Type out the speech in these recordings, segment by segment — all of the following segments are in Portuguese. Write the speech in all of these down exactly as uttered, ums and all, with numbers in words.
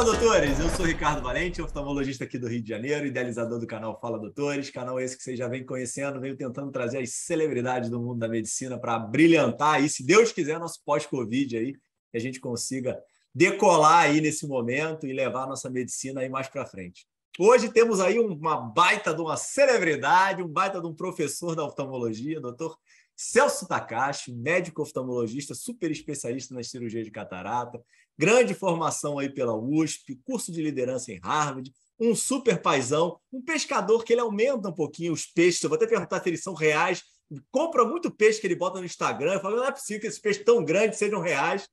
Fala Doutores, eu sou Ricardo Valente, oftalmologista aqui do Rio de Janeiro, idealizador do canal Fala Doutores, canal esse que vocês já vem conhecendo, venho tentando trazer as celebridades do mundo da medicina para brilhantar aí, se Deus quiser, nosso pós-Covid aí, que a gente consiga decolar aí nesse momento e levar a nossa medicina aí mais para frente. Hoje temos aí uma baita de uma celebridade, um baita de um professor da oftalmologia, doutor Celso Takashi, médico oftalmologista, super especialista nas cirurgias de catarata, grande formação aí pela U S P, curso de liderança em Harvard, um super paizão, um pescador que ele aumenta um pouquinho os peixes, eu vou até perguntar se eles são reais, compra muito peixe que ele bota no Instagram, eu falo, não é possível que esses peixes tão grandes sejam reais.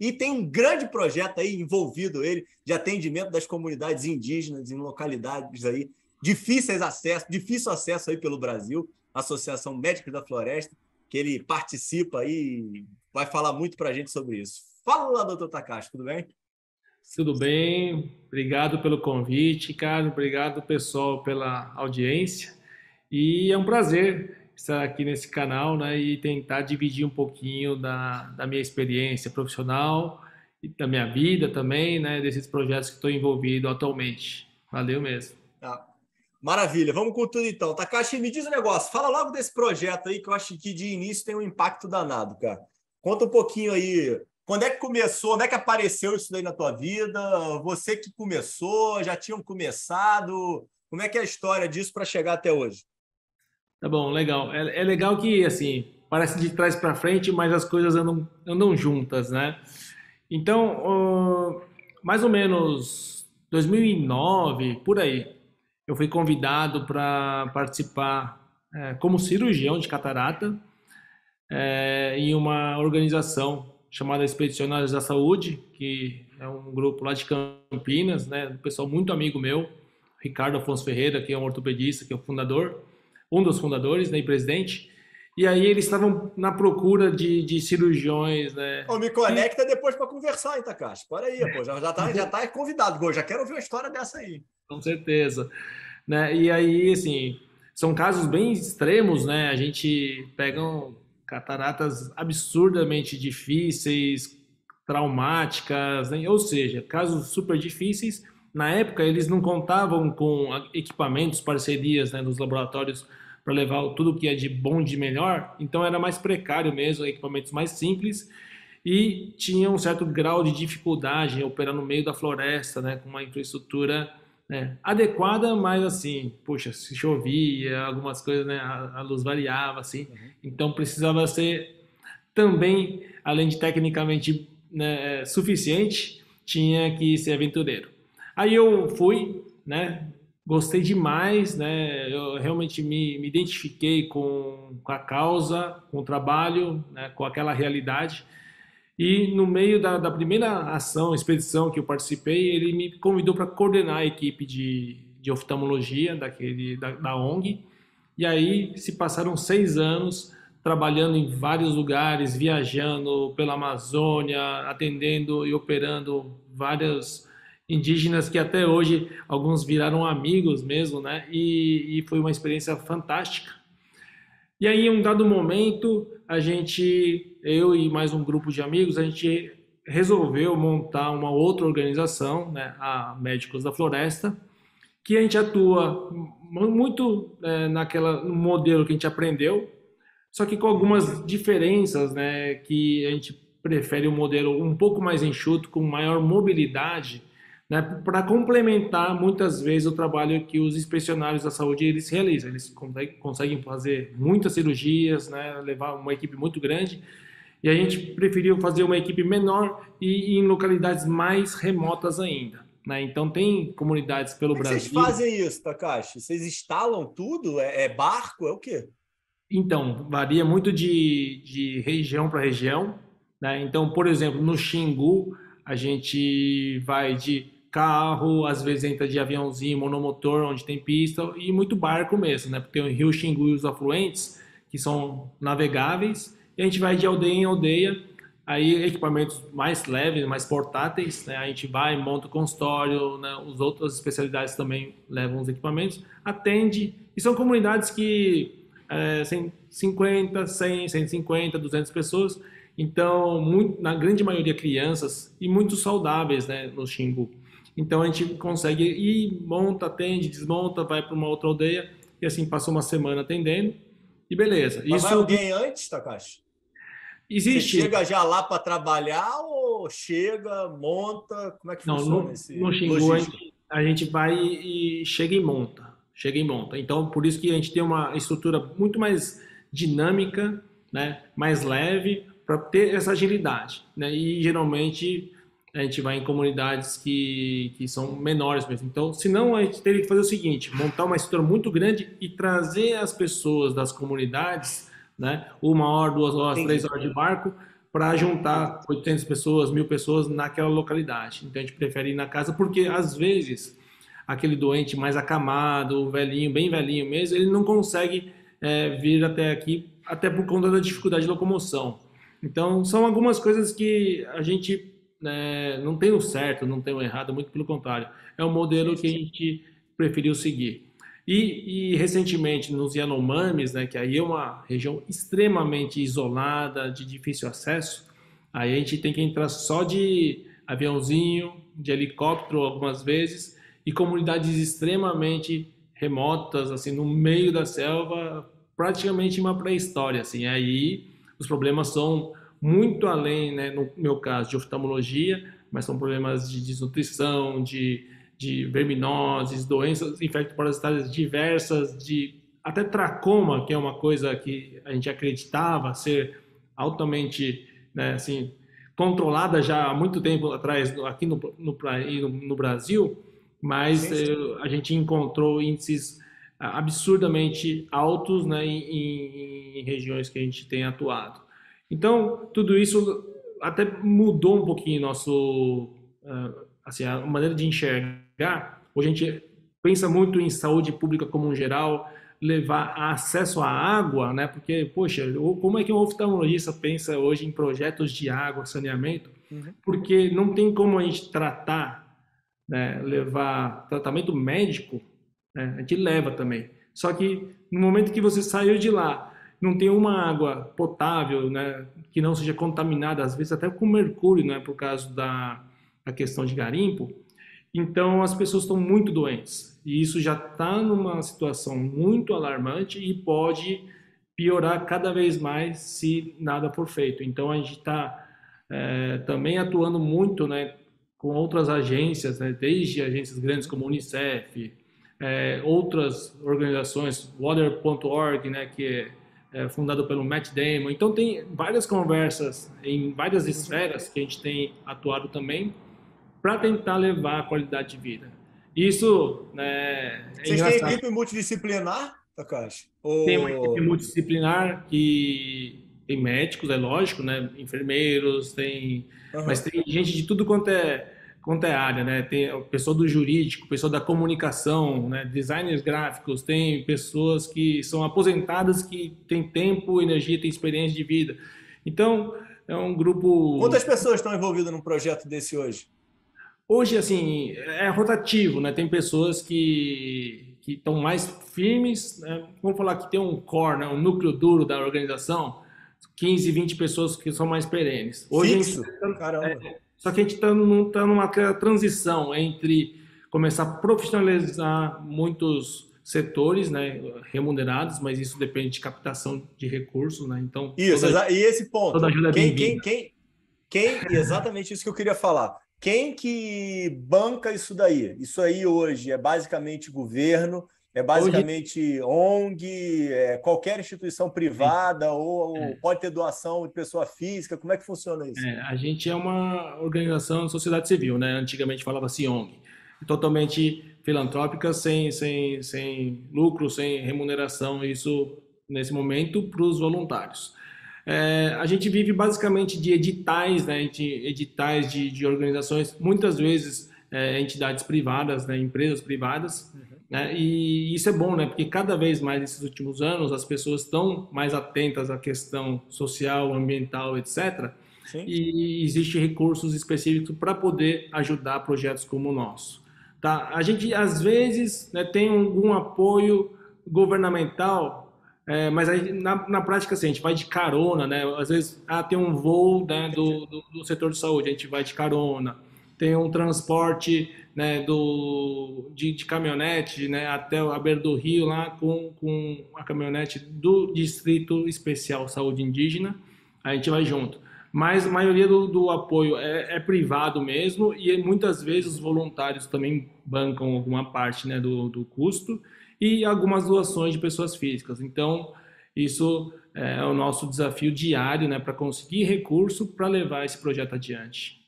E tem um grande projeto aí envolvido ele de atendimento das comunidades indígenas em localidades aí difíceis acesso, difícil acesso aí pelo Brasil, a Associação Médicos da Floresta, que ele participa aí, vai falar muito para a gente sobre isso. Fala, doutor Takashi, tudo bem? Tudo bem, obrigado pelo convite, cara, obrigado pessoal pela audiência e é um prazer estar aqui nesse canal, né, e tentar dividir um pouquinho da, da minha experiência profissional e da minha vida também, né, desses projetos que estou envolvido atualmente. Valeu mesmo. Tá. Maravilha, vamos com tudo então. Takashi, me diz um negócio, fala logo desse projeto aí que eu acho que de início tem um impacto danado, cara. Conta um pouquinho aí, quando é que começou, onde é que apareceu isso daí na tua vida, você que começou, já tinham começado, como é que é a história disso para chegar até hoje? Tá bom, legal. É, é legal que, assim, parece de trás para frente, mas as coisas andam, andam juntas, né? Então, uh, mais ou menos dois mil e nove, por aí, eu fui convidado para participar é, como cirurgião de catarata é, em uma organização chamada Expedicionários da Saúde, que é um grupo lá de Campinas, né? Um pessoal muito amigo meu, Ricardo Afonso Ferreira, que é um ortopedista, que é o fundador. Um dos fundadores, né, e presidente, e aí eles estavam na procura de, de cirurgiões, né? Oh, me conecta e... depois para conversar, hein, Takashi? Para aí, pô, já já tá, já tá convidado, já quero ouvir uma história dessa aí. Com certeza, né? E aí, assim, são casos bem extremos, né? A gente pega cataratas absurdamente difíceis, traumáticas, né? Ou seja, casos super difíceis. Na época, eles não contavam com equipamentos, parcerias, né, dos laboratórios para levar tudo que é de bom, de melhor. Então, era mais precário mesmo, equipamentos mais simples. E tinha um certo grau de dificuldade em operar no meio da floresta, né, com uma infraestrutura, né, adequada, mas assim, poxa, se chovia, algumas coisas, né, a, a luz variava, assim. Então, precisava ser também, além de tecnicamente, né, suficiente, tinha que ser aventureiro. Aí eu fui, né, gostei demais, né, eu realmente me, me identifiquei com, com a causa, com o trabalho, né, com aquela realidade. E no meio da, da primeira ação, expedição que eu participei, ele me convidou para coordenar a equipe de, de oftalmologia daquele, da, da O N G. E aí se passaram seis anos trabalhando em vários lugares, viajando pela Amazônia, atendendo e operando várias indígenas que até hoje alguns viraram amigos mesmo, né? E, e foi uma experiência fantástica. E aí, em um dado momento, a gente, eu e mais um grupo de amigos, a gente resolveu montar uma outra organização, né? A Médicos da Floresta, que a gente atua muito é, naquela no modelo que a gente aprendeu, só que com algumas diferenças, né? Que a gente prefere um modelo um pouco mais enxuto, com maior mobilidade, né, para complementar muitas vezes o trabalho que os inspecionários da saúde eles realizam. Eles conseguem fazer muitas cirurgias, né, levar uma equipe muito grande, e a gente preferiu fazer uma equipe menor e, e em localidades mais remotas ainda, né? Então tem comunidades pelo Como Brasil. Vocês fazem isso, Takashi? Vocês instalam tudo? É, é barco? É o quê? Então, varia muito de, de região para região, né? Então, por exemplo, no Xingu, a gente vai de carro, às vezes entra de aviãozinho, monomotor, onde tem pista, e muito barco mesmo, né? Porque tem o rio Xingu e os afluentes, que são navegáveis, e a gente vai de aldeia em aldeia, aí equipamentos mais leves, mais portáteis, né? A gente vai, monta o consultório, né? As outras especialidades também levam os equipamentos, atende, e são comunidades que é, cinquenta, cem, cento e cinquenta, duzentas pessoas, então, muito, na grande maioria crianças e muito saudáveis, né, no Xingu. Então a gente consegue ir, monta, atende, desmonta, vai para uma outra aldeia e assim passou uma semana atendendo e beleza. Mas isso... vai alguém antes, Takashi? Existe. Você chega já lá para trabalhar ou chega, monta? Como é que não, funciona no, esse no Xingu, a, gente, a gente vai e chega e monta. Chega e monta. Então, por isso que a gente tem uma estrutura muito mais dinâmica, né? Mais leve, para ter essa agilidade. Né? E, geralmente, a gente vai em comunidades que, que são menores mesmo. Então, senão, a gente teria que fazer o seguinte, montar uma estrutura muito grande e trazer as pessoas das comunidades... Né? Uma hora, duas horas, Entendi. três horas de barco para juntar oitocentas pessoas, mil pessoas naquela localidade. Então a gente prefere ir na casa porque às vezes aquele doente mais acamado, o velhinho, bem velhinho mesmo, ele não consegue é, vir até aqui, até por conta da dificuldade de locomoção. Então são algumas coisas que a gente é, não tem o certo, não tem o errado, muito pelo contrário. É um modelo que a gente preferiu seguir. E, e recentemente nos Yanomamis, né, que aí é uma região extremamente isolada, de difícil acesso, aí a gente tem que entrar só de aviãozinho, de helicóptero algumas vezes, e comunidades extremamente remotas, assim, no meio da selva, praticamente uma pré-história, assim, aí os problemas são muito além, né, no meu caso, de oftalmologia, mas são problemas de desnutrição, de... de verminoses, doenças infecto-parasitárias diversas, de até tracoma, que é uma coisa que a gente acreditava ser altamente, né, assim, controlada já há muito tempo atrás aqui no, no, no, no Brasil, mas é, a gente encontrou índices absurdamente altos, né, em, em regiões que a gente tem atuado. Então, tudo isso até mudou um pouquinho nosso... Uh, assim, a maneira de enxergar, hoje a gente pensa muito em saúde pública como um geral, levar acesso à água, né? Porque, poxa, como é que um oftalmologista pensa hoje em projetos de água, saneamento? Uhum. Porque não tem como a gente tratar, né? Levar tratamento médico, né? A gente leva também. Só que no momento que você saiu de lá, não tem uma água potável, né? Que não seja contaminada, às vezes até com mercúrio, né? Por causa da... a questão de garimpo, então as pessoas estão muito doentes. E isso já está numa situação muito alarmante e pode piorar cada vez mais se nada for feito. Então a gente está é, também atuando muito, né, com outras agências, né, desde agências grandes como a Unicef, é, outras organizações, Water ponto org, né, que é, é fundado pelo Matt Damon. Então tem várias conversas em várias esferas que a gente tem atuado também, para tentar levar a qualidade de vida. Isso, né, é Vocês engraçado. Têm equipe multidisciplinar, Takashi? Ou... Tem uma equipe multidisciplinar que tem médicos, é lógico, né? Enfermeiros, tem... Uhum. Mas tem gente de tudo quanto é, quanto é área, né? Tem o pessoal do jurídico, pessoal da comunicação, né? Designers gráficos, tem pessoas que são aposentadas que têm tempo, energia, têm experiência de vida. Então, é um grupo... Quantas pessoas estão envolvidas num projeto desse hoje? Hoje, assim, é rotativo, né? Tem pessoas que que estão mais firmes, né? Vamos falar que tem um core, né? Um núcleo duro da organização, quinze, vinte pessoas que são mais perenes. Hoje Fixo? Tá, Caramba! É, só que a gente está tá numa transição entre começar a profissionalizar muitos setores, né? Remunerados, mas isso depende de captação de recursos, né? Então, isso, toda, e esse ponto, toda ajuda quem, é quem, quem, quem, exatamente isso que eu queria falar. Quem que banca isso daí? Isso aí hoje é basicamente governo, é basicamente hoje... O N G, é qualquer instituição privada, é. ou, ou é. pode ter doação de pessoa física. Como é que funciona isso? É, a gente é uma organização de sociedade civil, né? Antigamente falava-se O N G. Totalmente filantrópica, sem, sem, sem lucro, sem remuneração, isso nesse momento para os voluntários. É, a gente vive basicamente de editais, né, de, editais de, de organizações, muitas vezes é, entidades privadas, né, empresas privadas, uhum. né, e isso é bom, né, porque cada vez mais nesses últimos anos as pessoas estão mais atentas à questão social, ambiental, etcétera, Sim. e existem recursos específicos para poder ajudar projetos como o nosso. Tá? A gente, às vezes, né, tem algum apoio governamental, É, mas aí, na, na prática, assim, a gente vai de carona, né? Às vezes, ah, tem um voo, né, do, do, do setor de saúde, a gente vai de carona. tem um transporte, né, do, de, de caminhonete, né, até a beira do rio lá com, com a caminhonete do Distrito Especial Saúde Indígena, a gente vai junto. Mas a maioria do, do apoio é, é privado mesmo, e muitas vezes os voluntários também bancam alguma parte, né, do, do custo, e algumas doações de pessoas físicas. Então, isso é o nosso desafio diário, né, para conseguir recurso para levar esse projeto adiante.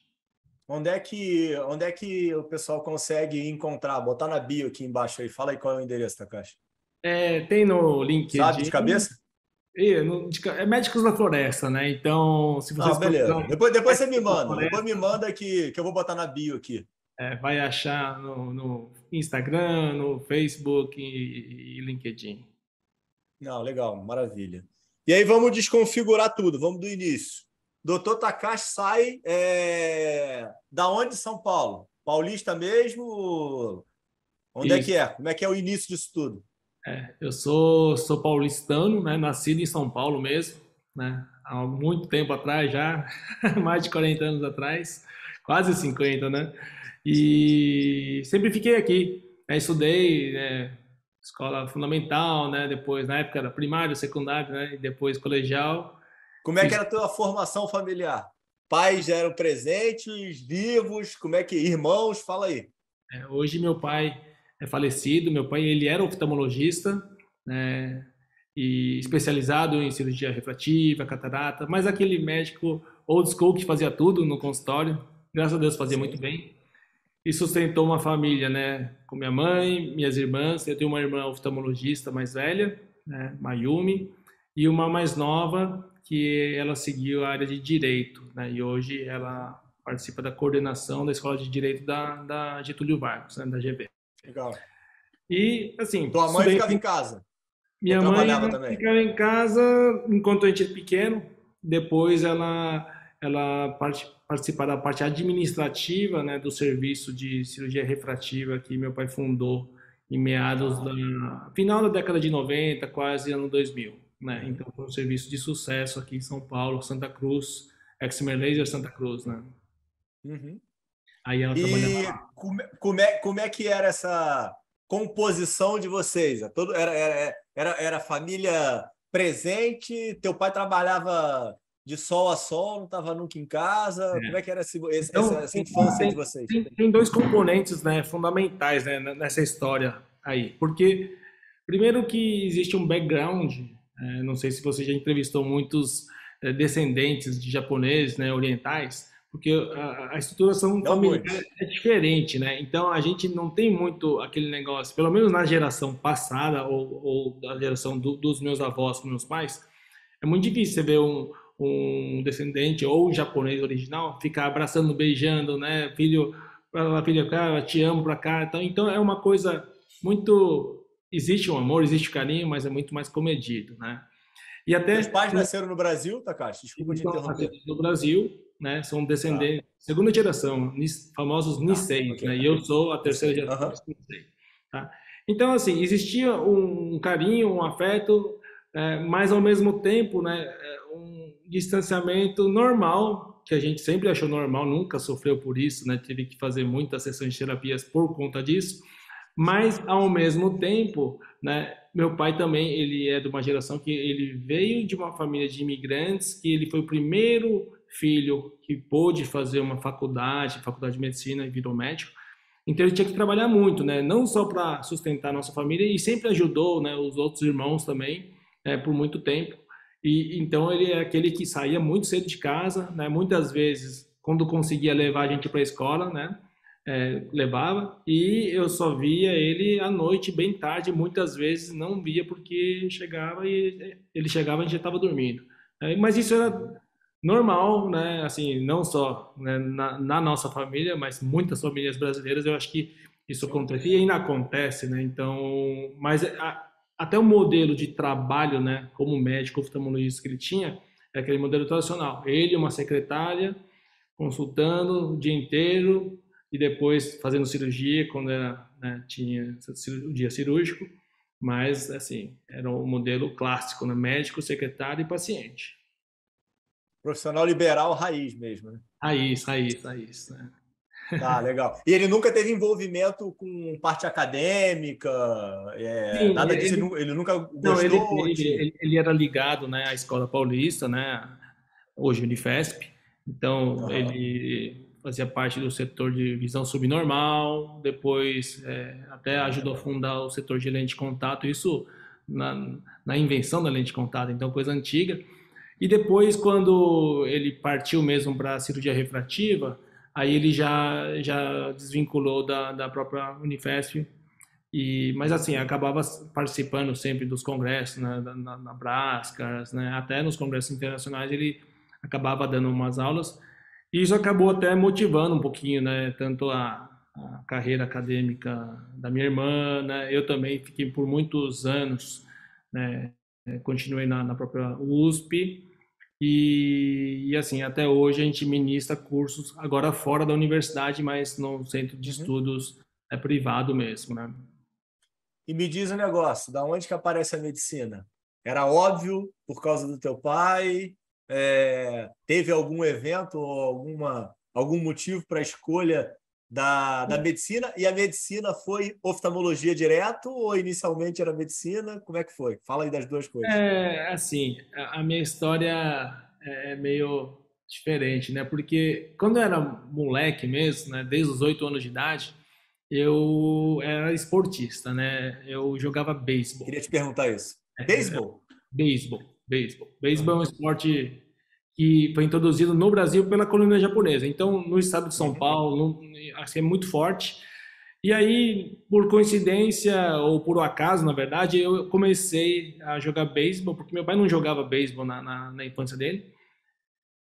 Onde é, que, onde é que o pessoal consegue encontrar? Botar na bio aqui embaixo aí. Fala aí qual é o endereço, Takashi. É, tem no LinkedIn. Sabe de cabeça? É, no, de, é Médicos da Floresta, né? Então, se vocês... Ah, beleza. Procuram... Depois, depois você me manda. Depois me manda que, que eu vou botar na bio aqui. É, vai achar no, no Instagram, no Facebook e, e LinkedIn. Não, legal. Maravilha. E aí vamos desconfigurar tudo. Vamos do início. Doutor Takashi sai é, da onde, São Paulo? Paulista mesmo? Onde Isso. é que é? Como é que é o início disso tudo? É, eu sou, sou paulistano, né? Nascido em São Paulo mesmo, né? Há muito tempo atrás já, mais de quarenta anos atrás, quase cinquenta, né? E sempre fiquei aqui, né? Estudei, né? Escola fundamental, né? Depois, na época era primário, secundário, né? E depois colegial. Como é que era a tua formação familiar? Pais eram presentes, vivos, como é que... Irmãos, fala aí. É, hoje meu pai é falecido, meu pai ele era oftalmologista, né, e especializado em cirurgia refrativa, catarata, mas aquele médico old school que fazia tudo no consultório, graças a Deus fazia Sim. muito bem, e sustentou uma família, né, com minha mãe, minhas irmãs. Eu tenho uma irmã oftalmologista mais velha, né, Mayumi, e uma mais nova, que ela seguiu a área de Direito, né? E hoje ela participa da coordenação da Escola de Direito da, da Getúlio Vargas, né? Da G V. Legal. E, assim... Tua mãe estudei... ficava em casa? Minha eu mãe também. ficava em casa enquanto a gente era pequeno. Depois ela, ela part... participava da parte administrativa, né? Do serviço de cirurgia refrativa que meu pai fundou em meados ah. da... Final da década de noventa, quase ano dois mil. Né? Então, foi um serviço de sucesso aqui em São Paulo, Santa Cruz, Excimer Laser Santa Cruz, né? Uhum. Aí ela trabalhava lá. Como, como, é, como é que era essa composição de vocês? Todo, era, era, era, era família presente? Teu pai trabalhava de sol a sol, não estava nunca em casa? É. Como é que era esse, esse, então, essa, essa infância tem, de vocês? Tem, tem dois componentes, né, fundamentais, né, nessa história aí. Porque, primeiro que existe um background... Não sei se você já entrevistou muitos descendentes de japoneses, né, orientais, porque a, a estruturação familiar é diferente, né? Então a gente não tem muito aquele negócio, pelo menos na geração passada ou, ou da geração do, dos meus avós com meus pais, é muito difícil você ver um, um descendente ou um japonês original ficar abraçando, beijando, né? Filho, filho, cara, te amo pra cá. Então é uma coisa muito... Existe um amor, existe um carinho, mas é muito mais comedido, né? E até... Os pais nasceram no Brasil, Takashi? Desculpa te interromper. No Brasil, né? São descendentes, ah. segunda geração, famosos ah, Nisei, okay, né? E eu sou a terceira geração dos Nisei, tá? Então, assim, existia um carinho, um afeto, é, mas ao mesmo tempo, né? Um distanciamento normal, que a gente sempre achou normal, nunca sofreu por isso, né? Teve que fazer muitas sessões de terapias por conta disso. Mas, ao mesmo tempo, né, meu pai também ele é de uma geração que ele veio de uma família de imigrantes, que ele foi o primeiro filho que pôde fazer uma faculdade, faculdade de medicina, e virou médico. Então, ele tinha que trabalhar muito, né, não só para sustentar a nossa família, e sempre ajudou, né, os outros irmãos também, né, por muito tempo. E então, ele é aquele que saía muito cedo de casa, né, muitas vezes, quando conseguia levar a gente para a escola, né, É, levava, e eu só via ele à noite, bem tarde, muitas vezes não via porque chegava e ele chegava e já estava dormindo. É, mas isso era normal, né? Assim, não só, né, na, na nossa família, mas muitas famílias brasileiras, eu acho que isso acontece e ainda acontece, né? Então, mas a, até o modelo de trabalho, né, como médico oftalmologista que ele tinha, é aquele modelo tradicional. Ele, uma secretária, consultando o dia inteiro, e depois fazendo cirurgia quando era, né, tinha o dia cirúrgico, mas assim, era o um modelo clássico, né? Médico, secretário e paciente. Profissional liberal raiz mesmo, né? Raiz, raiz, raiz. Né? Tá, legal. E ele nunca teve envolvimento com parte acadêmica? É, Sim, nada disso? Ele, ele nunca gostou? Não, ele, de... ele, ele era ligado, né, à Escola Paulista, né, hoje Unifesp. Então, ah. ele fazia parte do setor de visão subnormal, depois é, até ajudou a fundar o setor de lente de contato, isso na, na invenção da lente de contato, então coisa antiga. E depois, quando ele partiu mesmo para a cirurgia refrativa, aí ele já, já desvinculou da, da própria Unifesp, e, mas assim, acabava participando sempre dos congressos, né, na, na Brascars, né, até nos congressos internacionais ele acabava dando umas aulas. E isso acabou até motivando um pouquinho, né, tanto a, a carreira acadêmica da minha irmã, né, eu também fiquei por muitos anos, né, continuei na, na própria U S P, E, e assim, até hoje a gente ministra cursos agora fora da universidade, mas no centro de estudos é privado mesmo, né? E me diz um negócio, da onde que aparece a medicina? Era óbvio por causa do teu pai? É, teve algum evento ou alguma, algum motivo para a escolha da, da medicina? E a medicina foi oftalmologia direto ou inicialmente era medicina? Como é que foi? Fala aí das duas coisas. É, assim, a minha história é meio diferente, né? Porque quando eu era moleque mesmo, né, desde os oito anos de idade, eu era esportista, né? Eu jogava beisebol. Queria te perguntar isso. Beisebol? É, beisebol, beisebol. Beisebol é um esporte que foi introduzido no Brasil pela colônia japonesa. Então, no estado de São Paulo, assim, é muito forte. E aí, por coincidência, ou por um acaso, na verdade, eu comecei a jogar beisebol, porque meu pai não jogava beisebol na, na, na infância dele.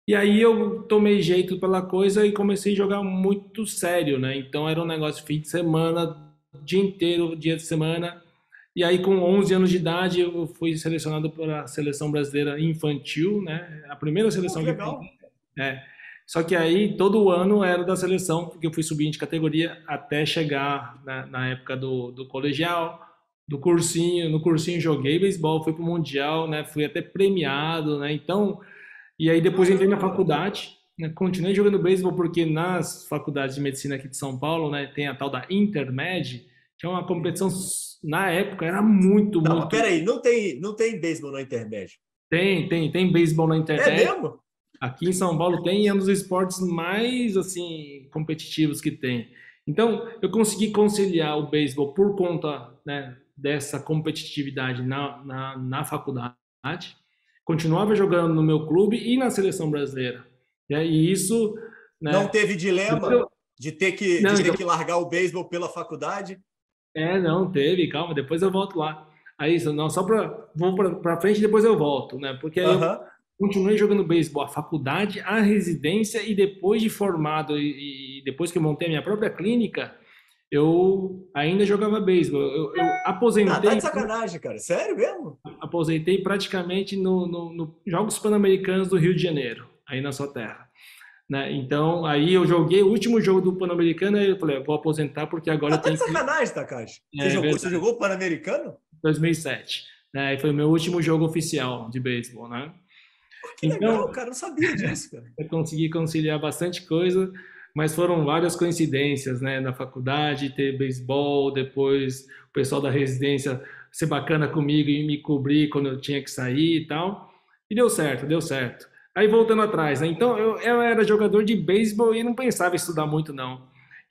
E aí eu tomei jeito pela coisa e comecei a jogar muito sério, né? Então, era um negócio fim de semana, dia inteiro, dia de semana. E aí, com onze anos de idade, eu fui selecionado pela seleção brasileira infantil, né? A primeira seleção. Oh, legal. De... É. Só que aí, todo ano era da seleção, porque eu fui subindo de categoria até chegar na, na época do, do colegial, do cursinho. No cursinho joguei beisebol, fui pro Mundial, né? Fui até premiado, né? Então, e aí depois entrei na faculdade, né? Continuei jogando beisebol, porque nas faculdades de medicina aqui de São Paulo, né, tem a tal da Intermed, que é uma competição, na época, era muito, não, muito... Não, peraí, não tem, não tem beisebol na internet? Tem, tem, tem beisebol na internet. É mesmo? Aqui em São Paulo tem, é um dos esportes mais, assim, competitivos que tem. Então, eu consegui conciliar o beisebol por conta, né, dessa competitividade na, na, na faculdade. Continuava jogando no meu clube e na seleção brasileira. E isso... Né, não teve dilema? Eu... De ter que, não, de ter então... que largar o beisebol pela faculdade? É, não, teve, calma, depois eu volto lá. Aí, não, só para vou para frente e depois eu volto, né? Porque aí, uhum, eu continuei jogando beisebol, a faculdade, a residência, e depois de formado e, e depois que eu montei a minha própria clínica, eu ainda jogava beisebol. Eu, eu aposentei... Ah, tá de sacanagem, cara, sério mesmo? Aposentei praticamente nos no, no Jogos Pan-Americanos do Rio de Janeiro, aí na sua terra. Né? Então, aí eu joguei o último jogo do Pan-Americano e eu falei, eu vou aposentar porque agora... Ah, tá de sacanagem, Takashi. Você, é, jogou, você jogou o Pan-Americano? dois mil e sete. Né? E foi o meu último jogo oficial de beisebol, né? Oh, que então, legal, cara. Eu não sabia disso, cara. Eu consegui conciliar bastante coisa, mas foram várias coincidências, né? Na faculdade, ter beisebol, depois o pessoal da residência ser bacana comigo e me cobrir quando eu tinha que sair e tal. E deu certo, deu certo. Aí, voltando atrás, né? Então, eu, eu era jogador de beisebol e não pensava em estudar muito, não.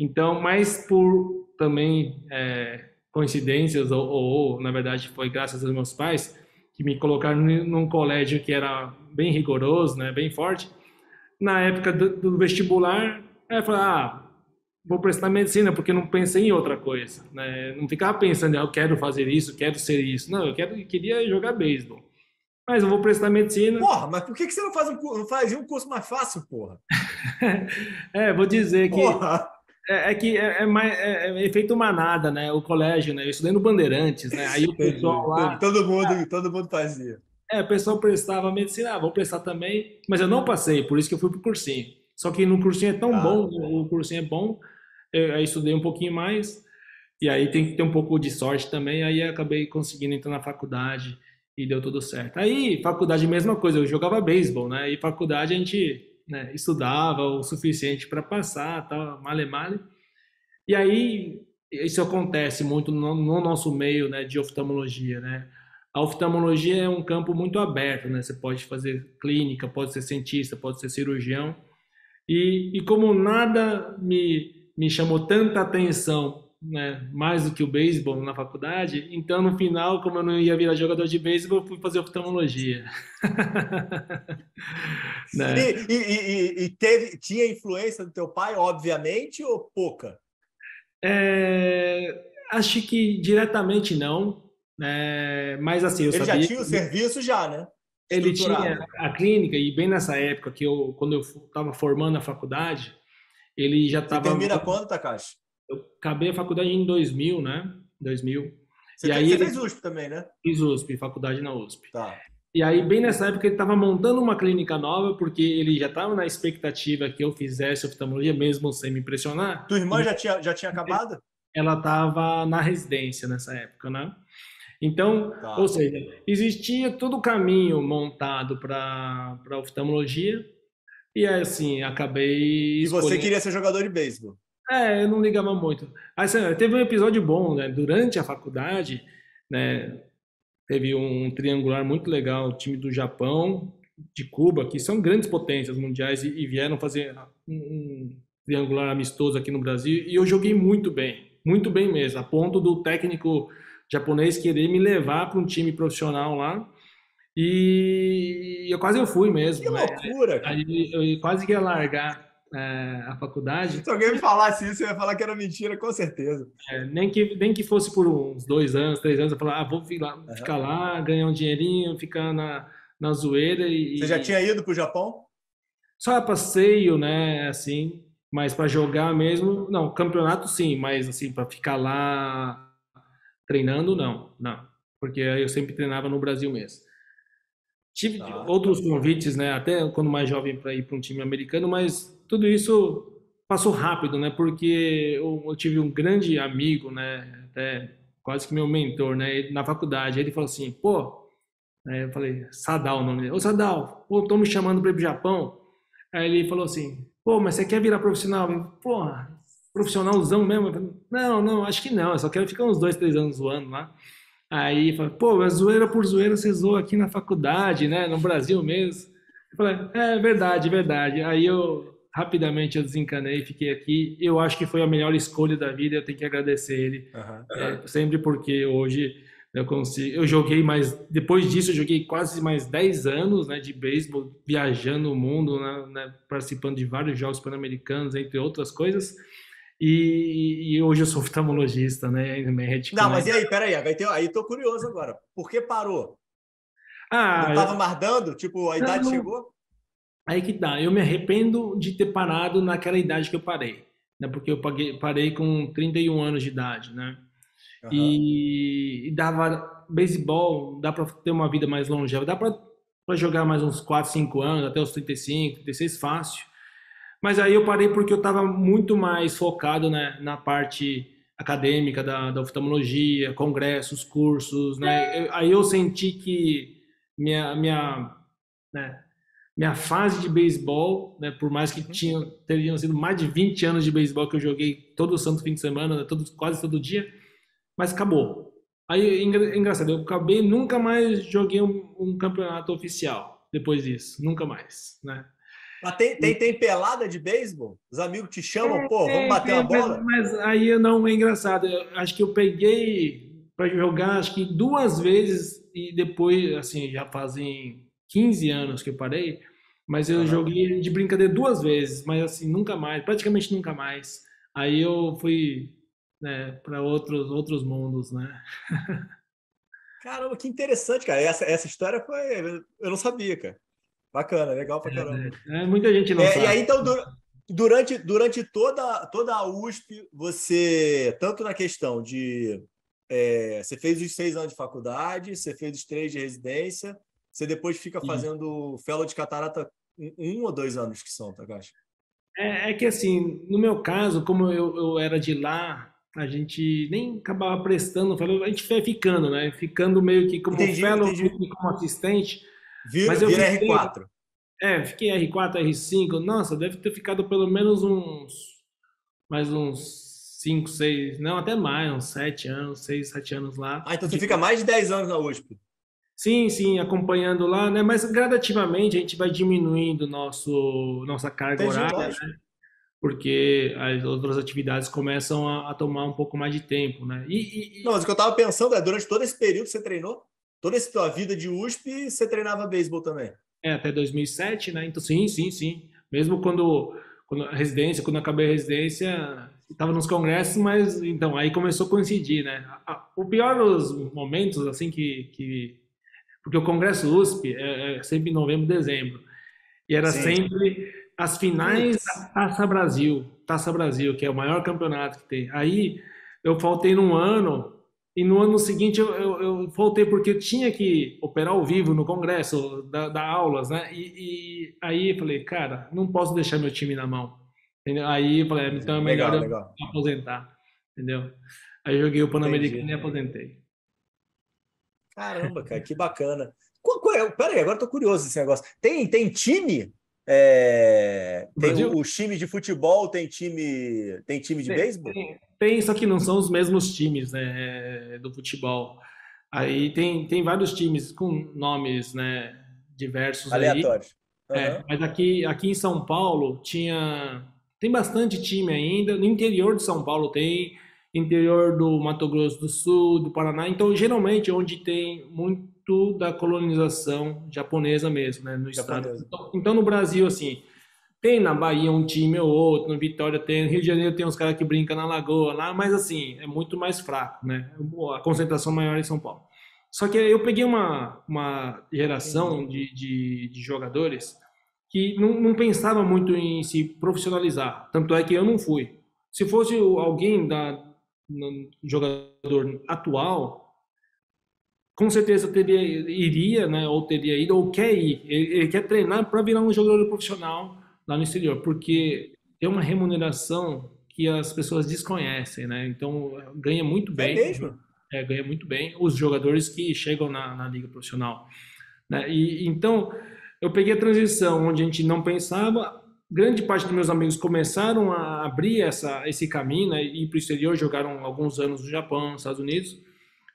Então, mas por também é, coincidências, ou, ou, ou, na verdade, foi graças aos meus pais, que me colocaram num colégio que era bem rigoroso, né? Bem forte. Na época do, do vestibular, eu falei, ah, vou prestar medicina, porque não pensei em outra coisa, né? Não ficava pensando, ah, eu quero fazer isso, quero ser isso. Não, eu, quero, eu queria jogar beisebol. Mas eu vou prestar medicina. Porra, mas por que você não faz um, não fazia um curso mais fácil, porra? É, vou dizer que... Porra. É, é que é, é, é, é efeito manada, né? O colégio, né? Eu estudei no Bandeirantes, né? Aí o pessoal lá... Todo mundo, ah, todo mundo fazia. É, o pessoal prestava medicina. Ah, vou prestar também. Mas eu não passei, por isso que eu fui pro cursinho. Só que no cursinho é tão ah, bom, é. o cursinho é bom. Eu, aí estudei um pouquinho mais. E aí tem que ter um pouco de sorte também. Aí eu acabei conseguindo entrar na faculdade... E deu tudo certo. Aí, faculdade, mesma coisa. Eu jogava beisebol, né? E faculdade, a gente né, estudava o suficiente para passar, tal, male male. E aí, isso acontece muito no, no nosso meio, né, de oftalmologia, né? A oftalmologia é um campo muito aberto, né? Você pode fazer clínica, pode ser cientista, pode ser cirurgião. E, e como nada me, me chamou tanta atenção, né? Mais do que o beisebol na faculdade, então no final, como eu não ia virar jogador de beisebol, eu fui fazer oftalmologia. né? E, e, e, e teve, tinha influência do teu pai, obviamente, ou pouca? É, acho que diretamente não. É, mas assim, eu ele sabia já tinha o que... serviço já, né? Ele tinha a clínica e bem nessa época que eu, quando eu estava formando a faculdade, ele já estava... Você termina quando, Takashi? Eu acabei a faculdade em dois mil, né? dois mil. Você, e aí você ele... fez U S P também, né? Fiz U S P, faculdade na U S P. Tá. E aí, bem nessa época, ele estava montando uma clínica nova, porque ele já estava na expectativa que eu fizesse oftalmologia, mesmo sem me impressionar. Tua irmã e... já, tinha, já tinha acabado? Ela estava na residência nessa época, né? Então, tá. Ou seja, existia todo o caminho montado para a oftalmologia e, assim, acabei... E você queria ser jogador de beisebol? É, eu não ligava muito. Assim, teve um episódio bom, né? Durante a faculdade, né? Teve um triangular muito legal, o time do Japão, de Cuba, que são grandes potências mundiais e vieram fazer um triangular amistoso aqui no Brasil e eu joguei muito bem, muito bem mesmo, a ponto do técnico... japonês querer me levar para um time profissional lá e eu quase eu fui mesmo. Que loucura! Né? Aí eu, eu quase que ia largar é, a faculdade. Se alguém me falasse isso, eu ia falar que era mentira, com certeza. É, nem, que, nem que fosse por uns dois anos, três anos, eu falava, ah, vou ficar lá, ficar lá ganhar um dinheirinho, ficar na, na zoeira. E, você já tinha ido para o Japão? Só passeio, né, assim, mas para jogar mesmo, não, campeonato sim, mas assim, para ficar lá... Treinando, não, não. Porque eu sempre treinava no Brasil mesmo. Tive ah, outros convites, né? Até quando mais jovem para ir para um time americano, mas tudo isso passou rápido, né? Porque eu, eu tive um grande amigo, né? Até quase que meu mentor, né? Ele, na faculdade, ele falou assim, pô... Aí eu falei, Sadal o nome dele. Ô, Sadal, pô, tô me chamando para ir pro Japão. Aí ele falou assim, pô, mas você quer virar profissional? Eu falei, porra... profissionalzão mesmo? Falei, não, não, acho que não, eu só quero ficar uns dois, três anos zoando lá. Aí, falei, pô, mas zoeira por zoeira você zoa aqui na faculdade, né, no Brasil mesmo. Eu falei, é verdade, verdade. Aí eu, rapidamente, eu desencanei, fiquei aqui. Eu acho que foi a melhor escolha da vida, eu tenho que agradecer ele. Uhum. É, sempre porque hoje eu consigo... Eu joguei mais... Depois disso, eu joguei quase mais dez anos, né, de beisebol, viajando o mundo, né, né, participando de vários jogos pan-americanos, entre outras coisas. E, e hoje eu sou oftalmologista, né? Médico, não, mas né? E aí, peraí, aí, aí tô curioso agora. Por que parou? Ah, não tava mais dando? Tipo, a idade não... chegou? Aí que dá. Eu me arrependo de ter parado naquela idade que eu parei, né? Porque eu paguei, parei com trinta e um anos de idade, né? Uhum. E, e dava beisebol, dá para ter uma vida mais longeva, dá para jogar mais uns quatro, cinco anos, até os trinta e cinco, trinta e seis, fácil. Mas aí eu parei porque eu estava muito mais focado, né, na parte acadêmica da, da oftalmologia, congressos, cursos, né? Aí eu senti que minha, minha, né, minha fase de beisebol, né, por mais que tinha, teriam sido mais de vinte anos de beisebol que eu joguei todo santo fim de semana, né, todo, quase todo dia, mas acabou. Aí, engra, engraçado, eu acabei, nunca mais joguei um, um campeonato oficial depois disso, nunca mais, né? Mas tem, tem, tem pelada de beisebol? Os amigos te chamam, pô, vamos bater é, uma bola? Mas, mas aí não é engraçado. Eu, acho que eu peguei para jogar acho que duas vezes e depois, assim, já fazem quinze anos que eu parei, mas eu ah, joguei de brincadeira duas vezes, mas assim, nunca mais, praticamente nunca mais. Aí eu fui, né, para outros, outros mundos, né? Caramba, que interessante, cara. Essa, essa história foi... Eu não sabia, cara. Bacana, legal pra caramba. É, é, muita gente não é, sabe. E aí, então, durante, durante toda, toda a U S P, você, tanto na questão de... É, você fez os seis anos de faculdade, você fez os três de residência, você depois fica Sim. fazendo fellow de catarata um, um ou dois anos que são, Takashi? É, é que, assim, no meu caso, como eu, eu era de lá, a gente nem acabava prestando fellow, a gente foi ficando, né? Ficando meio que como entendi, fellow, entendi. Como assistente... Vira, mas eu vira fiquei, R quatro. É, fiquei erre quatro, erre cinco. Nossa, deve ter ficado pelo menos uns... Mais uns cinco, seis... Não, até mais. Uns sete anos, seis, sete anos lá. Ah, então você fica mais de dez anos na U S P. Sim, sim, acompanhando lá, né? Mas gradativamente a gente vai diminuindo nosso, nossa carga horária, né? Porque as outras atividades começam a, a tomar um pouco mais de tempo, né? E, e, Não, mas o que eu estava pensando é, durante todo esse período que você treinou, toda essa tua vida de U S P, você treinava beisebol também? É, até dois mil e sete, né? Então, sim, sim, sim. Mesmo quando, quando a residência, quando eu acabei a residência, estava nos congressos, mas então aí começou a coincidir, né? O pior dos momentos, assim, que... que... Porque o Congresso U S P é sempre em novembro, dezembro. E era Sim. sempre as finais da Taça Brasil. Taça Brasil, que é o maior campeonato que tem. Aí eu faltei num ano, e no ano seguinte eu, eu, eu faltei porque eu tinha que operar ao vivo no Congresso, dar da aulas, né? E, e aí eu falei, cara, não posso deixar meu time na mão. Entendeu? Aí eu falei, então é melhor legal, eu legal. aposentar. Entendeu? Aí eu joguei o Pan-Americano e aposentei. Caramba, cara, que bacana. Qual, qual é? Pera aí, agora tô curioso desse negócio. Tem, tem time? É... Tem o, o time de futebol, tem time, tem time de tem, beisebol? Tem, tem, só que não são os mesmos times, né, do futebol. Aí tem, tem vários times com nomes, né, diversos. Aleatórios. Uhum. É, mas aqui, aqui em São Paulo tinha... Tem bastante time ainda. No interior de São Paulo tem... interior do Mato Grosso do Sul, do Paraná. Então, geralmente, onde tem muito da colonização japonesa mesmo, né, no japonesa. estado. Então, então, no Brasil, assim, tem na Bahia um time ou outro, no Vitória tem, no Rio de Janeiro tem uns caras que brincam na Lagoa lá, mas, assim, é muito mais fraco, né? A concentração maior é em São Paulo. Só que eu peguei uma, uma geração de, de, de jogadores que não, não pensava muito em se profissionalizar. Tanto é que eu não fui. Se fosse alguém da... No jogador atual, com certeza teria, iria, né, ou teria ido, ou quer ir, ele, ele quer treinar para virar um jogador profissional lá no exterior, porque tem uma remuneração que as pessoas desconhecem, né? Então ganha muito bem, é mesmo? É, ganha muito bem os jogadores que chegam na, na liga profissional, né? E então eu peguei a transição onde a gente não pensava. Grande parte dos meus amigos começaram a abrir essa, esse caminho, né, e ir para o exterior, jogaram alguns anos no Japão, nos Estados Unidos.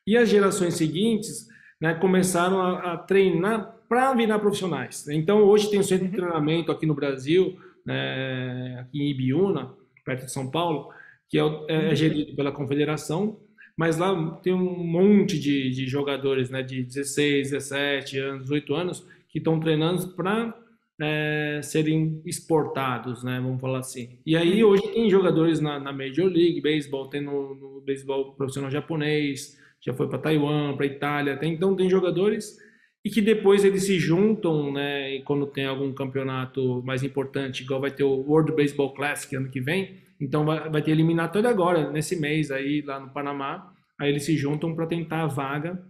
E as gerações seguintes, né, começaram a, a treinar para virar profissionais. Então, hoje tem um centro de treinamento aqui no Brasil, né, aqui em Ibiúna, perto de São Paulo, que é, é gerido pela Confederação, mas lá tem um monte de, de jogadores, né, de dezesseis, dezessete anos, dezoito anos, que estão treinando para... É, serem exportados, né? Vamos falar assim. E aí hoje tem jogadores na, na Major League Baseball, tem no, no beisebol profissional japonês, já foi para Taiwan, para Itália, tem, então tem jogadores e que depois eles se juntam, né? E quando tem algum campeonato mais importante, igual vai ter o World Baseball Classic ano que vem, então vai, vai ter eliminatória agora nesse mês aí lá no Panamá, aí eles se juntam para tentar a vaga.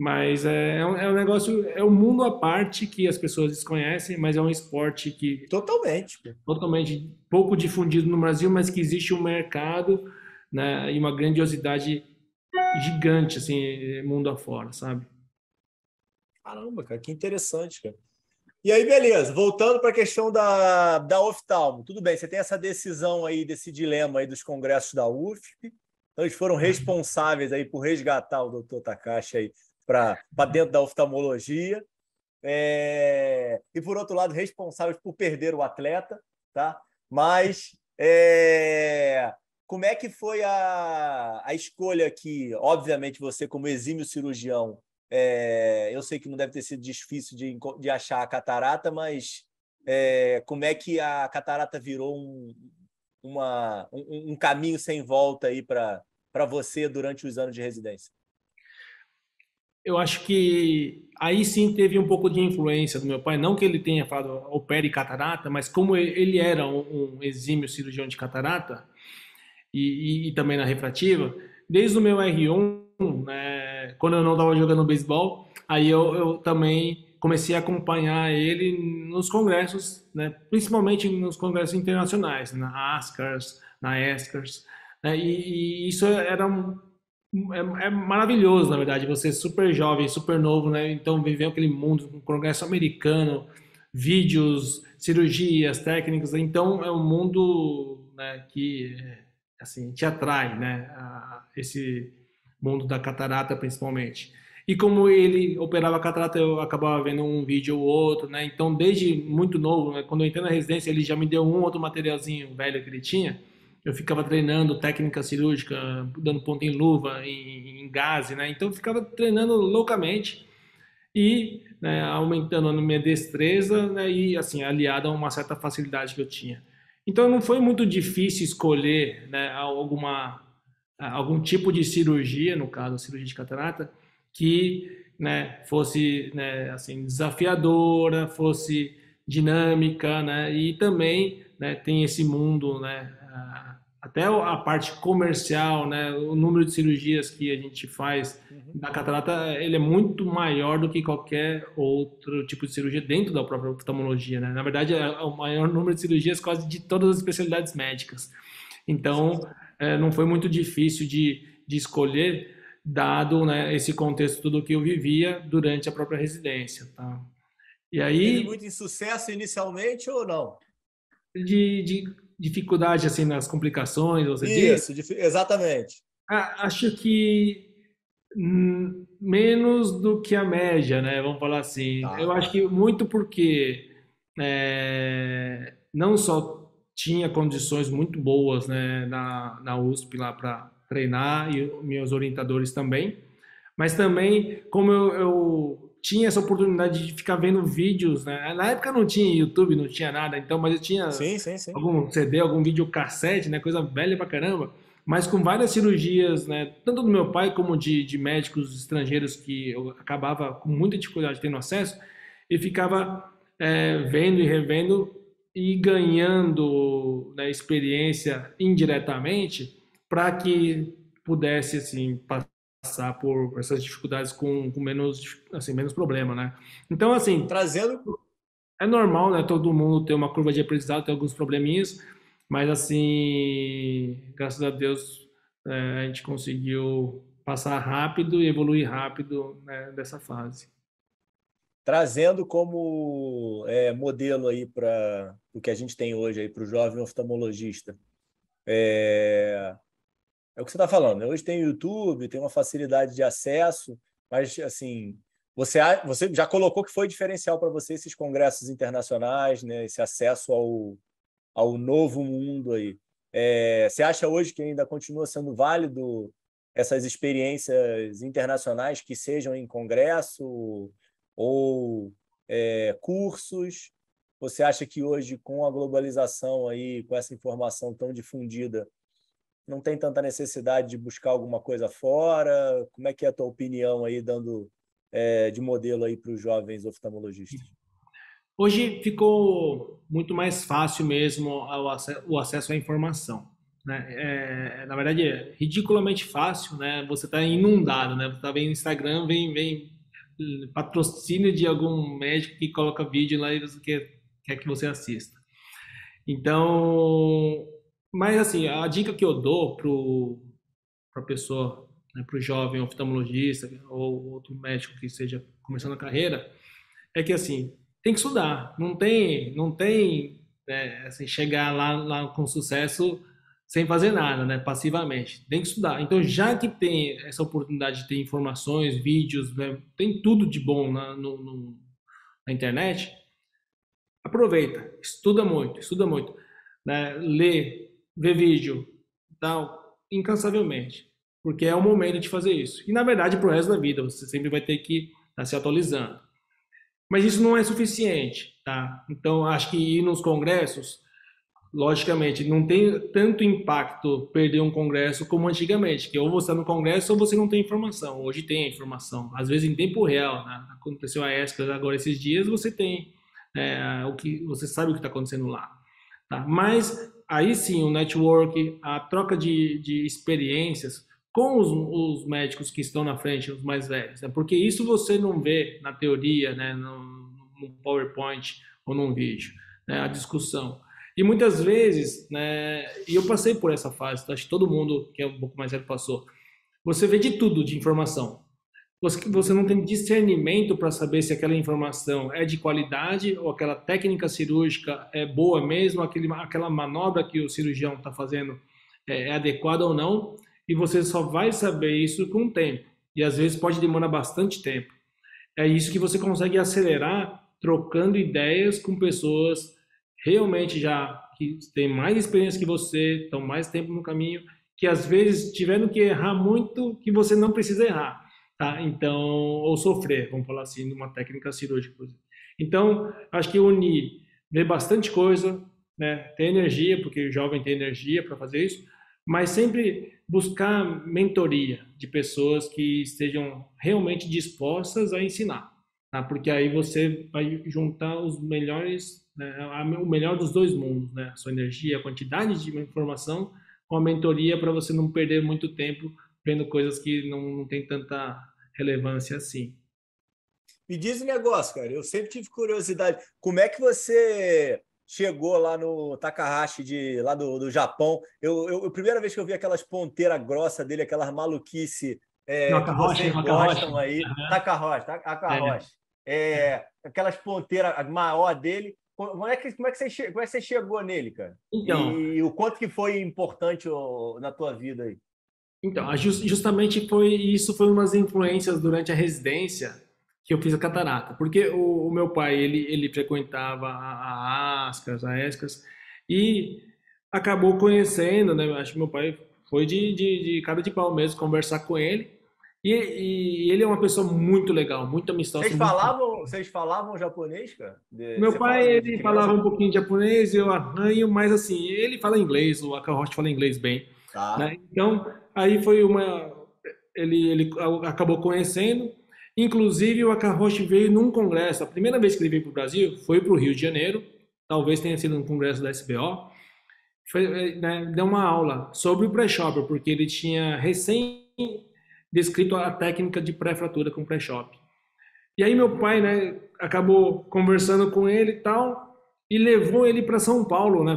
Mas é, é, um, é um negócio, é um mundo à parte que as pessoas desconhecem, mas é um esporte que... Totalmente. Totalmente pouco difundido no Brasil, mas que existe um mercado, né, e uma grandiosidade gigante, assim, mundo afora, sabe? Caramba, cara, que interessante, cara. E aí, beleza, voltando para a questão da, da oftalmo. Tudo bem, você tem essa decisão aí, desse dilema aí dos congressos da U F P. Então, eles foram responsáveis aí por resgatar o doutor Takashi aí para dentro da oftalmologia, é... e, por outro lado, responsáveis por perder o atleta, tá? Mas é... como é que foi a, a escolha que, obviamente, você, como exímio cirurgião, é... eu sei que não deve ter sido difícil de, de achar a catarata, mas é... como é que a catarata virou um, uma, um, um caminho sem volta aí para você durante os anos de residência? Eu acho que aí sim teve um pouco de influência do meu pai, não que ele tenha falado opere catarata, mas como ele era um, um exímio cirurgião de catarata e, e, e também na refrativa, desde o meu erre um, né, quando eu não estava jogando beisebol, aí eu, eu também comecei a acompanhar ele nos congressos, né, principalmente nos congressos internacionais, na A S C R S, na E S C R S, né, e, e isso era um... É, é maravilhoso, na verdade, você super jovem, super novo, né? Então, viver aquele mundo, um congresso americano, vídeos, cirurgias, técnicas. Então é um mundo, né, que assim te atrai, né, a esse mundo da catarata principalmente. E como ele operava a catarata, eu acabava vendo um vídeo ou outro, né? Então, desde muito novo, né, quando eu entrei na residência, ele já me deu um outro materialzinho velho que ele tinha. Eu ficava treinando técnica cirúrgica, dando ponta em luva, em, em gás, né? Então, eu ficava treinando loucamente e, né, aumentando a minha destreza, né, e, assim, aliado a uma certa facilidade que eu tinha. Então, não foi muito difícil escolher, né, alguma, algum tipo de cirurgia, no caso, a cirurgia de catarata, que, né, fosse, né, assim, desafiadora, fosse dinâmica, né, e também, né, tem esse mundo, né, até a parte comercial, né, o número de cirurgias que a gente faz na catarata, ele é muito maior do que qualquer outro tipo de cirurgia dentro da própria oftalmologia, né? Na verdade, é o maior número de cirurgias quase de todas as especialidades médicas. Então, é, não foi muito difícil de, de escolher, dado, né, esse contexto tudo que eu vivia durante a própria residência, tá? E aí... Teve muito insucesso inicialmente ou não? De, de dificuldade, assim, nas complicações, você diz? Isso, exatamente. Ah, acho que menos do que a média, né? Vamos falar assim. Tá. Eu acho que muito porque é, não só tinha condições muito boas, né, na, na U S P lá para treinar, e meus orientadores também, mas também como eu, eu tinha essa oportunidade de ficar vendo vídeos, né? Na época não tinha YouTube, não tinha nada, então, mas eu tinha sim, sim, sim. algum C D, algum videocassete, né? Coisa velha pra caramba, mas com várias cirurgias, né? Tanto do meu pai como de, de médicos estrangeiros que eu acabava com muita dificuldade tendo acesso, e ficava é, vendo e revendo e ganhando, né, experiência indiretamente, para que pudesse, assim, passar por essas dificuldades com, com menos, assim, menos problema, né? Então, assim, trazendo, é normal, né, todo mundo ter uma curva de aprendizado, ter alguns probleminhas, mas, assim, graças a Deus, é, a gente conseguiu passar rápido e evoluir rápido, né, dessa fase. Trazendo como é, modelo aí para o que a gente tem hoje aí para o jovem oftalmologista. É... É o que você está falando, né? Hoje tem o YouTube, tem uma facilidade de acesso, mas, assim, você, você já colocou que foi diferencial para você esses congressos internacionais, né? Esse acesso ao, ao novo mundo aí. É, você acha hoje que ainda continua sendo válido essas experiências internacionais, que sejam em congresso ou é, cursos? Você acha que hoje, com a globalização aí, com essa informação tão difundida, não tem tanta necessidade de buscar alguma coisa fora? Como é que é a tua opinião aí, dando é, de modelo aí para os jovens oftalmologistas? Hoje ficou muito mais fácil mesmo ao ac- o acesso à informação, né? É, na verdade, é ridiculamente fácil, né? Você está inundado, né? Você está vendo Instagram, vem, vem patrocínio de algum médico que coloca vídeo lá e você quer, quer que você assista. Então... Mas, assim, a dica que eu dou para a pessoa, né, para o jovem oftalmologista ou outro médico que esteja começando a carreira, é que, assim, tem que estudar. Não tem, não tem, né, assim, chegar lá, lá com sucesso sem fazer nada, né, passivamente. Tem que estudar. Então, já que tem essa oportunidade de ter informações, vídeos, né, tem tudo de bom na, no, no, na internet, aproveita, estuda muito, estuda muito. Né, lê, ver vídeo, tal, incansavelmente, porque é o momento de fazer isso. E, na verdade, para o resto da vida, você sempre vai ter que estar se atualizando. Mas isso não é suficiente, tá? Então, acho que ir nos congressos, logicamente, não tem tanto impacto perder um congresso como antigamente, que ou você está no congresso ou você não tem informação. Hoje tem a informação, às vezes em tempo real, né? Aconteceu a ASCRS agora esses dias, você tem, é, o que, você sabe o que está acontecendo lá, tá? Mas... Aí sim, o network, a troca de, de experiências com os, os médicos que estão na frente, os mais velhos, né? Porque isso você não vê na teoria, né? no, no PowerPoint ou num vídeo, né? A discussão. E muitas vezes, né? E eu passei por essa fase, acho que todo mundo que é um pouco mais velho passou, você vê de tudo de informação. você, você não tem discernimento para saber se aquela informação é de qualidade ou aquela técnica cirúrgica é boa mesmo, aquele, aquela manobra que o cirurgião está fazendo é, é adequada ou não, e você só vai saber isso com o tempo. E às vezes pode demorar bastante tempo. É isso que você consegue acelerar trocando ideias com pessoas realmente já que têm mais experiência que você, estão mais tempo no caminho, que às vezes tiveram que errar muito, que você não precisa errar, tá? Então, ou sofrer, vamos falar assim, numa técnica cirúrgica. Então, acho que unir, ver bastante coisa, né? Ter energia, porque o jovem tem energia para fazer isso, mas sempre buscar mentoria de pessoas que estejam realmente dispostas a ensinar, tá? Porque aí você vai juntar os melhores, né? O melhor dos dois mundos, né? A sua energia, a quantidade de informação, com a mentoria para você não perder muito tempo vendo coisas que não, não tem tanta relevância assim. Me diz um negócio, cara. Eu sempre tive curiosidade. Como é que você chegou lá no Takahashi, de, lá do, do Japão? Eu, eu, a primeira vez que eu vi aquelas ponteiras grossas dele, aquelas maluquice é, não, que vocês gostam aí. Uhum. Takahashi, Takahashi. É. É, aquelas ponteiras maior dele. Como é, que, como, é que você, como é que você chegou nele, cara? Então, e, e o quanto que foi importante o, na tua vida aí? Então, just, justamente foi, isso foi umas influências durante a residência que eu fiz a catarata. Porque o, o meu pai, ele, ele frequentava a, a ASCRS, a ESCRS, e acabou conhecendo, né? Acho que meu pai foi de, de, de cara de pau mesmo conversar com ele. E, e ele é uma pessoa muito legal, muito amistosa. Vocês falavam, muito... vocês falavam japonês, cara? De, Meu pai fala, ele falava um pouquinho de japonês, eu arranho, mas assim, ele fala inglês, o Akahoshi fala inglês bem. Tá. Né? Então, aí foi uma... Ele, ele acabou conhecendo. Inclusive, o Akahoshi veio num congresso. A primeira vez que ele veio para o Brasil foi para o Rio de Janeiro. Talvez tenha sido um congresso da S B O. Foi, né, deu uma aula sobre o pre-shop, porque ele tinha recém... descrito a técnica de pré-fratura com pré-shop. E aí meu pai, né, acabou conversando com ele e tal, e levou ele para São Paulo, né?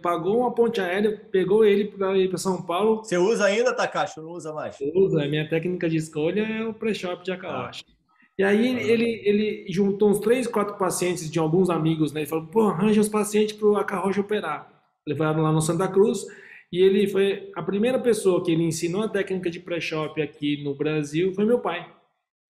Pagou uma ponte aérea, pegou ele para ir para São Paulo. Você usa ainda, Takashi? Não usa mais? Eu uso, a minha técnica de escolha é o pré-shop de Akahoshi. Ah. E aí ele, ele juntou uns três, quatro pacientes de alguns amigos, né? E falou, pô, arranja os pacientes para o Akahoshi operar. Levaram lá no Santa Cruz. E ele foi a primeira pessoa que ele ensinou a técnica de pré-shop aqui no Brasil foi meu pai.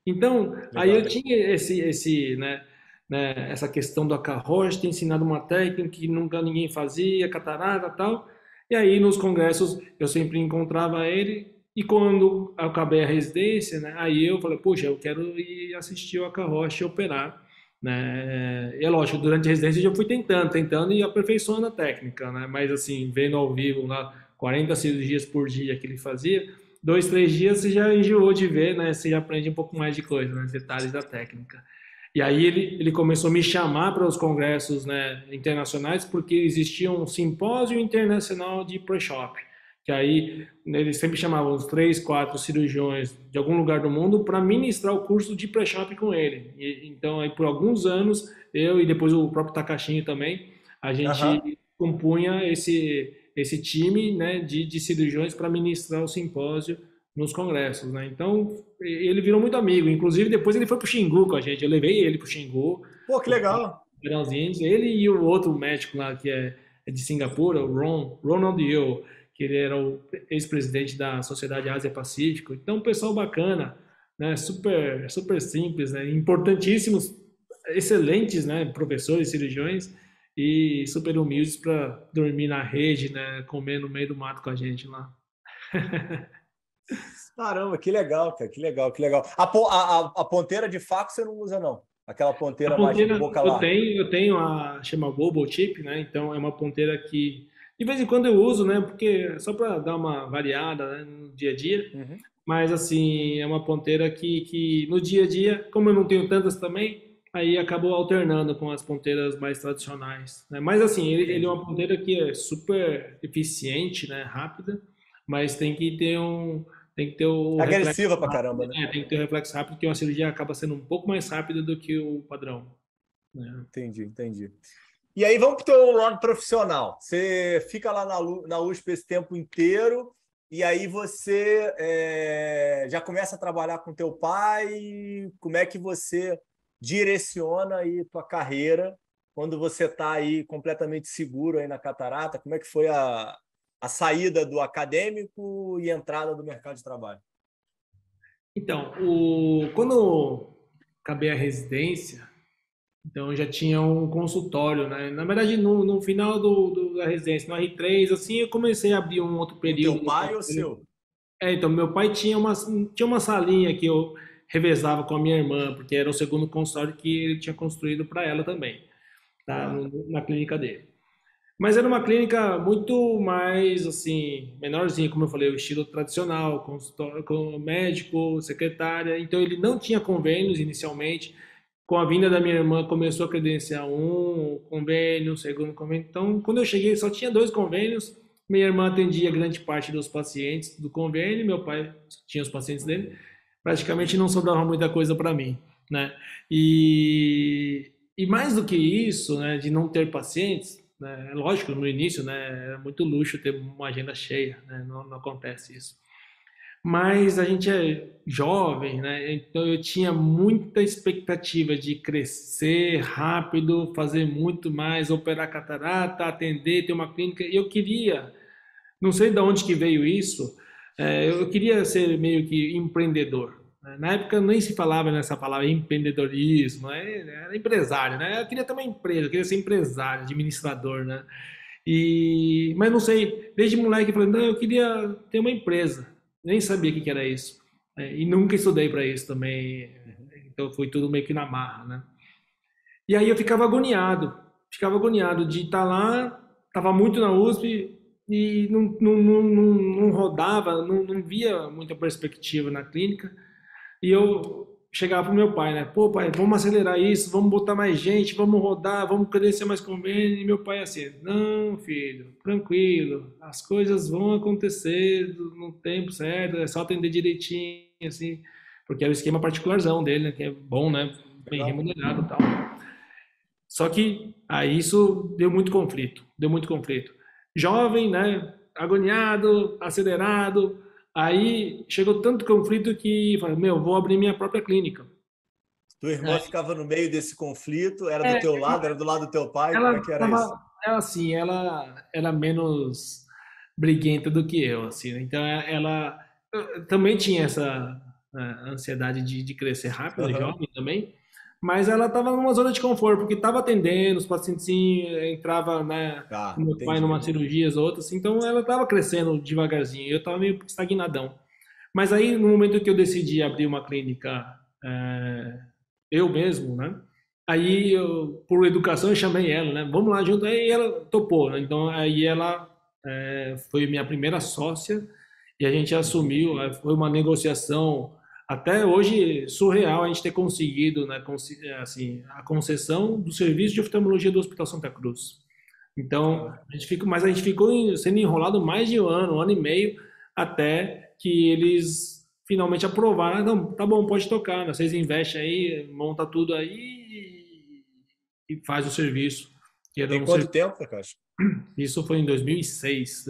Então, legal. Aí eu tinha esse, esse, né, né, essa questão do Akahoshi, ter ensinado uma técnica que nunca ninguém fazia, catarata e tal. E aí nos congressos eu sempre encontrava ele. E quando eu acabei a residência, né, aí eu falei, poxa, eu quero ir assistir o Akahoshi operar. Né? E é lógico, durante a residência eu já fui tentando, tentando e aperfeiçoando a técnica, né? Mas assim, vendo ao vivo lá quarenta cirurgias por dia que ele fazia, dois, três dias você já enjoou de ver, né? Você já aprende um pouco mais de coisa, né? Detalhes da técnica. E aí ele, ele começou a me chamar para os congressos, né, internacionais, porque existia um simpósio internacional de pre-shop, que aí eles sempre chamavam os três, quatro cirurgiões de algum lugar do mundo para ministrar o curso de pre-shop com ele. E, então, aí por alguns anos, eu e depois o próprio Takashi também, a gente uhum. compunha esse, esse time, né, de, de cirurgiões para ministrar o simpósio nos congressos. Né? Então, ele virou muito amigo. Inclusive, depois ele foi para o Xingu com a gente. Eu levei ele para o Xingu. Pô, que legal! Ele e o outro médico lá, que é de Singapura, o Ron, Ronald Yu, que ele era o ex-presidente da Sociedade Ásia-Pacífico. Então, pessoal bacana, né? Super, super simples, né? Importantíssimos, excelentes, né? Professores, cirurgiões e super humildes para dormir na rede, né? Comer no meio do mato com a gente lá. Caramba, que legal, cara, que legal, que legal. A, a, a ponteira de faco você não usa, não? Aquela ponteira, ponteira mais de boca eu lá. Tenho, eu tenho a chama Global Chip, né? Então, é uma ponteira que de vez em quando eu uso, né? Porque só para dar uma variada, né, no dia a dia. Uhum. Mas, assim, é uma ponteira que, que no dia a dia, como eu não tenho tantas também, aí acabou alternando com as ponteiras mais tradicionais. Né? Mas, assim, ele, ele é uma ponteira que é super eficiente, né? Rápida, mas tem que ter um... Tem que ter o... Agressiva pra caramba, né? É, tem que ter o reflexo rápido, porque uma cirurgia acaba sendo um pouco mais rápida do que o padrão. Né? Entendi, entendi. E aí vamos para o teu lado profissional. Você fica lá na, na U S P esse tempo inteiro E aí você é, já começa a trabalhar com teu pai. Como é que você direciona aí tua carreira quando você está aí completamente seguro aí na catarata? Como é que foi a, a saída do acadêmico e a entrada do mercado de trabalho? Então, o... quando eu acabei a residência, então eu já tinha um consultório, né? Na verdade, no, no final do, do, da residência, no R três, assim, eu comecei a abrir um outro período. Teu pai ou seu? É, então, meu pai tinha uma, tinha uma salinha que eu revezava com a minha irmã, porque era o segundo consultório que ele tinha construído para ela também, tá? Ah. Na clínica dele. Mas era uma clínica muito mais, assim, menorzinha, como eu falei, o estilo tradicional, consultório com médico, secretária. Então, ele não tinha convênios inicialmente. Com a vinda da minha irmã, começou a credenciar um convênio, segundo convênio. Então, quando eu cheguei, só tinha dois convênios. Minha irmã atendia grande parte dos pacientes do convênio, meu pai tinha os pacientes dele. Praticamente não sobrava muita coisa para mim, né? E, e mais do que isso, né, de não ter pacientes... É lógico, no início, né, era muito luxo ter uma agenda cheia, né, não, não acontece isso. Mas a gente é jovem, né, então eu tinha muita expectativa de crescer rápido, fazer muito mais, operar catarata, atender, ter uma clínica. Eu queria, não sei de onde que veio isso, é, eu queria ser meio que empreendedor. Na época nem se falava nessa palavra empreendedorismo, era empresário, né? Eu queria ter uma empresa, eu queria ser empresário, administrador, né? E, mas não sei, desde moleque eu falei, não, eu queria ter uma empresa, nem sabia o que era isso. E nunca estudei para isso também, então foi tudo meio que na marra, né? E aí eu ficava agoniado, ficava agoniado de estar lá, estava muito na U S P, e não, não, não, não, não rodava, não, não via muita perspectiva na clínica. E eu chegava pro meu pai, né? Pô, pai, vamos acelerar isso, vamos botar mais gente, vamos rodar, vamos credenciar mais convênio. E meu pai assim, não, filho, tranquilo, as coisas vão acontecer no tempo certo, é só atender direitinho, assim. Porque era o esquema particularzão dele, né? Que é bom, né? Bem remunerado e tal. Só que aí isso deu muito conflito, deu muito conflito. Jovem, né? Agoniado, acelerado. Aí chegou tanto conflito que falei, meu, vou abrir minha própria clínica. Tua irmã é. ficava no meio desse conflito? Era é, do teu lado? Era do lado do teu pai? Ela, como é que era ela, isso? Ela, assim, ela era menos briguenta do que eu, assim. Então, ela eu, também tinha essa a, ansiedade de, de crescer rápido, uhum. Jovem também. Mas ela estava numa zona de conforto, porque estava atendendo, os pacientes entravam, né, tá, meu pai numa cirurgias ou outras, então ela estava crescendo devagarzinho, eu estava meio estagnadão. Mas aí, no momento que eu decidi abrir uma clínica, é, eu mesmo, né, aí, eu, por educação, eu chamei ela, né, vamos lá junto, aí ela topou, né, então aí ela é, foi minha primeira sócia, e a gente assumiu, foi uma negociação... Até hoje, surreal a gente ter conseguido, né, assim, a concessão do serviço de oftalmologia do Hospital Santa Cruz. Então, a gente ficou, mas a gente ficou sendo enrolado mais de um ano, um ano e meio, até que eles finalmente aprovaram. Não, tá bom, pode tocar, né? Vocês investem aí, monta tudo aí e faz o serviço. E tem um quanto serviço. tempo, Takashi? Isso foi em dois mil e seis.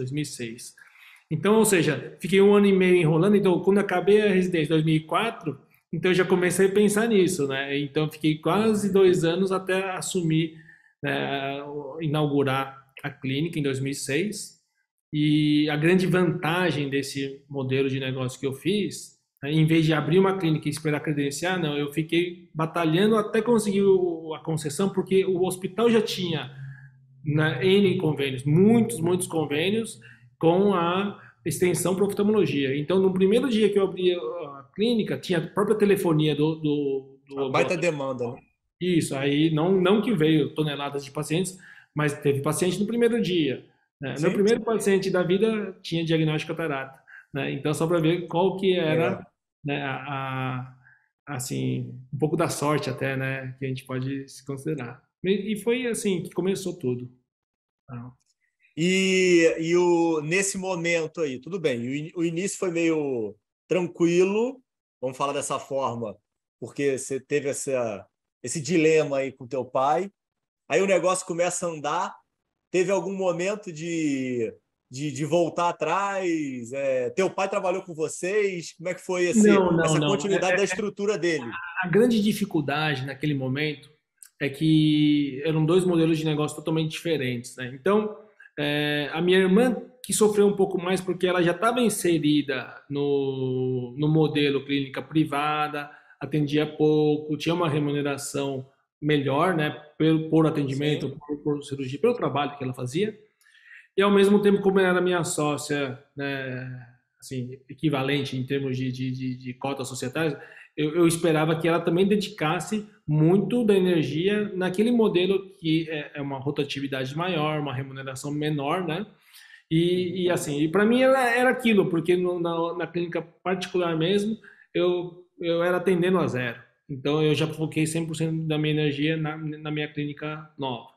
Então, ou seja, fiquei um ano e meio enrolando, então quando acabei a residência em dois mil e quatro, então eu já comecei a pensar nisso, né? Então fiquei quase dois anos até assumir, né, inaugurar a clínica em dois mil e seis. E a grande vantagem desse modelo de negócio que eu fiz, né, em vez de abrir uma clínica e esperar credenciar, não, eu fiquei batalhando até conseguir a concessão, porque o hospital já tinha, né, N convênios, muitos, muitos convênios, com a extensão para oftalmologia. Então, no primeiro dia que eu abri a clínica, tinha a própria telefonia do... do, do baita do... demanda, né? Isso, aí não, não que veio toneladas de pacientes, mas teve paciente no primeiro dia. Né? Meu primeiro paciente da vida tinha diagnóstico de catarata. Né? Então, só para ver qual que era, né, a, a, assim, um pouco da sorte até, né, que a gente pode se considerar. E foi assim que começou tudo. Então, E, e o, nesse momento aí, tudo bem, o, o início foi meio tranquilo, vamos falar dessa forma, porque você teve essa, esse dilema aí com teu pai, aí o negócio começa a andar, teve algum momento de, de, de voltar atrás? É, teu pai trabalhou com vocês? Como é que foi esse, não, não, essa não. continuidade é, da estrutura dele? A, a grande dificuldade naquele momento é que eram dois modelos de negócio totalmente diferentes, né? Então, é, a minha irmã que sofreu um pouco mais porque ela já estava inserida no, no modelo clínica privada, atendia pouco, tinha uma remuneração melhor, né, por, por atendimento, por, por cirurgia, pelo trabalho que ela fazia. E, ao mesmo tempo, como ela era minha sócia, né, assim, equivalente em termos de, de, de, de cotas societárias, eu, eu esperava que ela também dedicasse muito da energia naquele modelo que é, é uma rotatividade maior, uma remuneração menor, né? E, e assim, e para mim era, era aquilo, porque no, na, na clínica particular mesmo, eu, eu era atendendo a zero. Então, eu já foquei cem por cento da minha energia na, na minha clínica nova.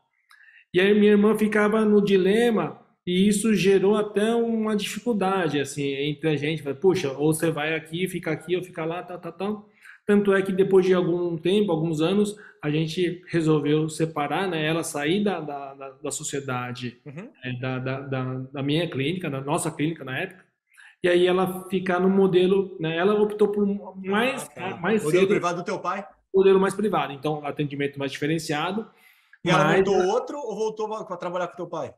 E aí minha irmã ficava no dilema, e isso gerou até uma dificuldade, assim, entre a gente. Puxa, ou você vai aqui, fica aqui, ou fica lá, tal, tal, tal. Tanto é que depois de algum tempo, alguns anos, a gente resolveu separar, né? Ela sair da, da, da, da sociedade, uhum. é, da, da, da, da minha clínica, da nossa clínica na época. E aí ela ficar no modelo, né? Ela optou por mais, ah, tá. mais modelo cedo, privado do teu pai? Modelo mais privado. Então, atendimento mais diferenciado. E ela mas... voltou outro ou voltou a trabalhar com teu pai?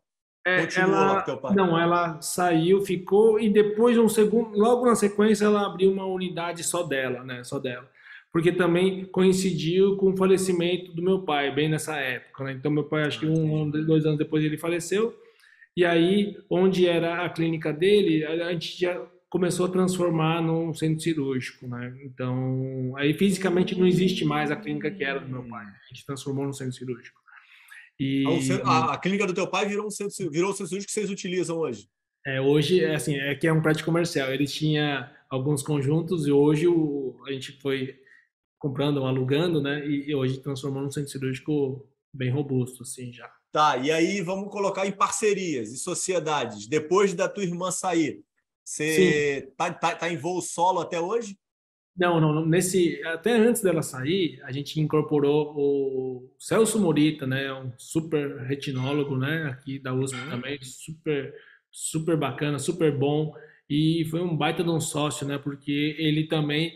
É, ela, teu pai? Não, ela saiu, ficou e depois um segundo, logo na sequência ela abriu uma unidade só dela, né? Só dela, porque também coincidiu com o falecimento do meu pai bem nessa época, né? Então meu pai acho que um, dois anos depois ele faleceu e aí onde era a clínica dele a gente já começou a transformar num centro cirúrgico, né? Então aí fisicamente não existe mais a clínica que era do meu pai, a gente transformou num centro cirúrgico. E... A, a clínica do teu pai virou um centro, virou o centro cirúrgico que vocês utilizam hoje? É, hoje é assim, é que é um prédio comercial. Ele tinha alguns conjuntos e hoje o, a gente foi comprando, alugando, né? E, e hoje transformou num centro cirúrgico bem robusto, assim, já. Tá, e aí vamos colocar em parcerias e sociedades. Depois da tua irmã sair, você tá, tá, tá em voo solo até hoje? Não, não, nesse, até antes dela sair, a gente incorporou o Celso Morita, né, um super retinólogo, né, aqui da U S P também, super, super bacana, super bom, e foi um baita de um sócio, né, porque ele também,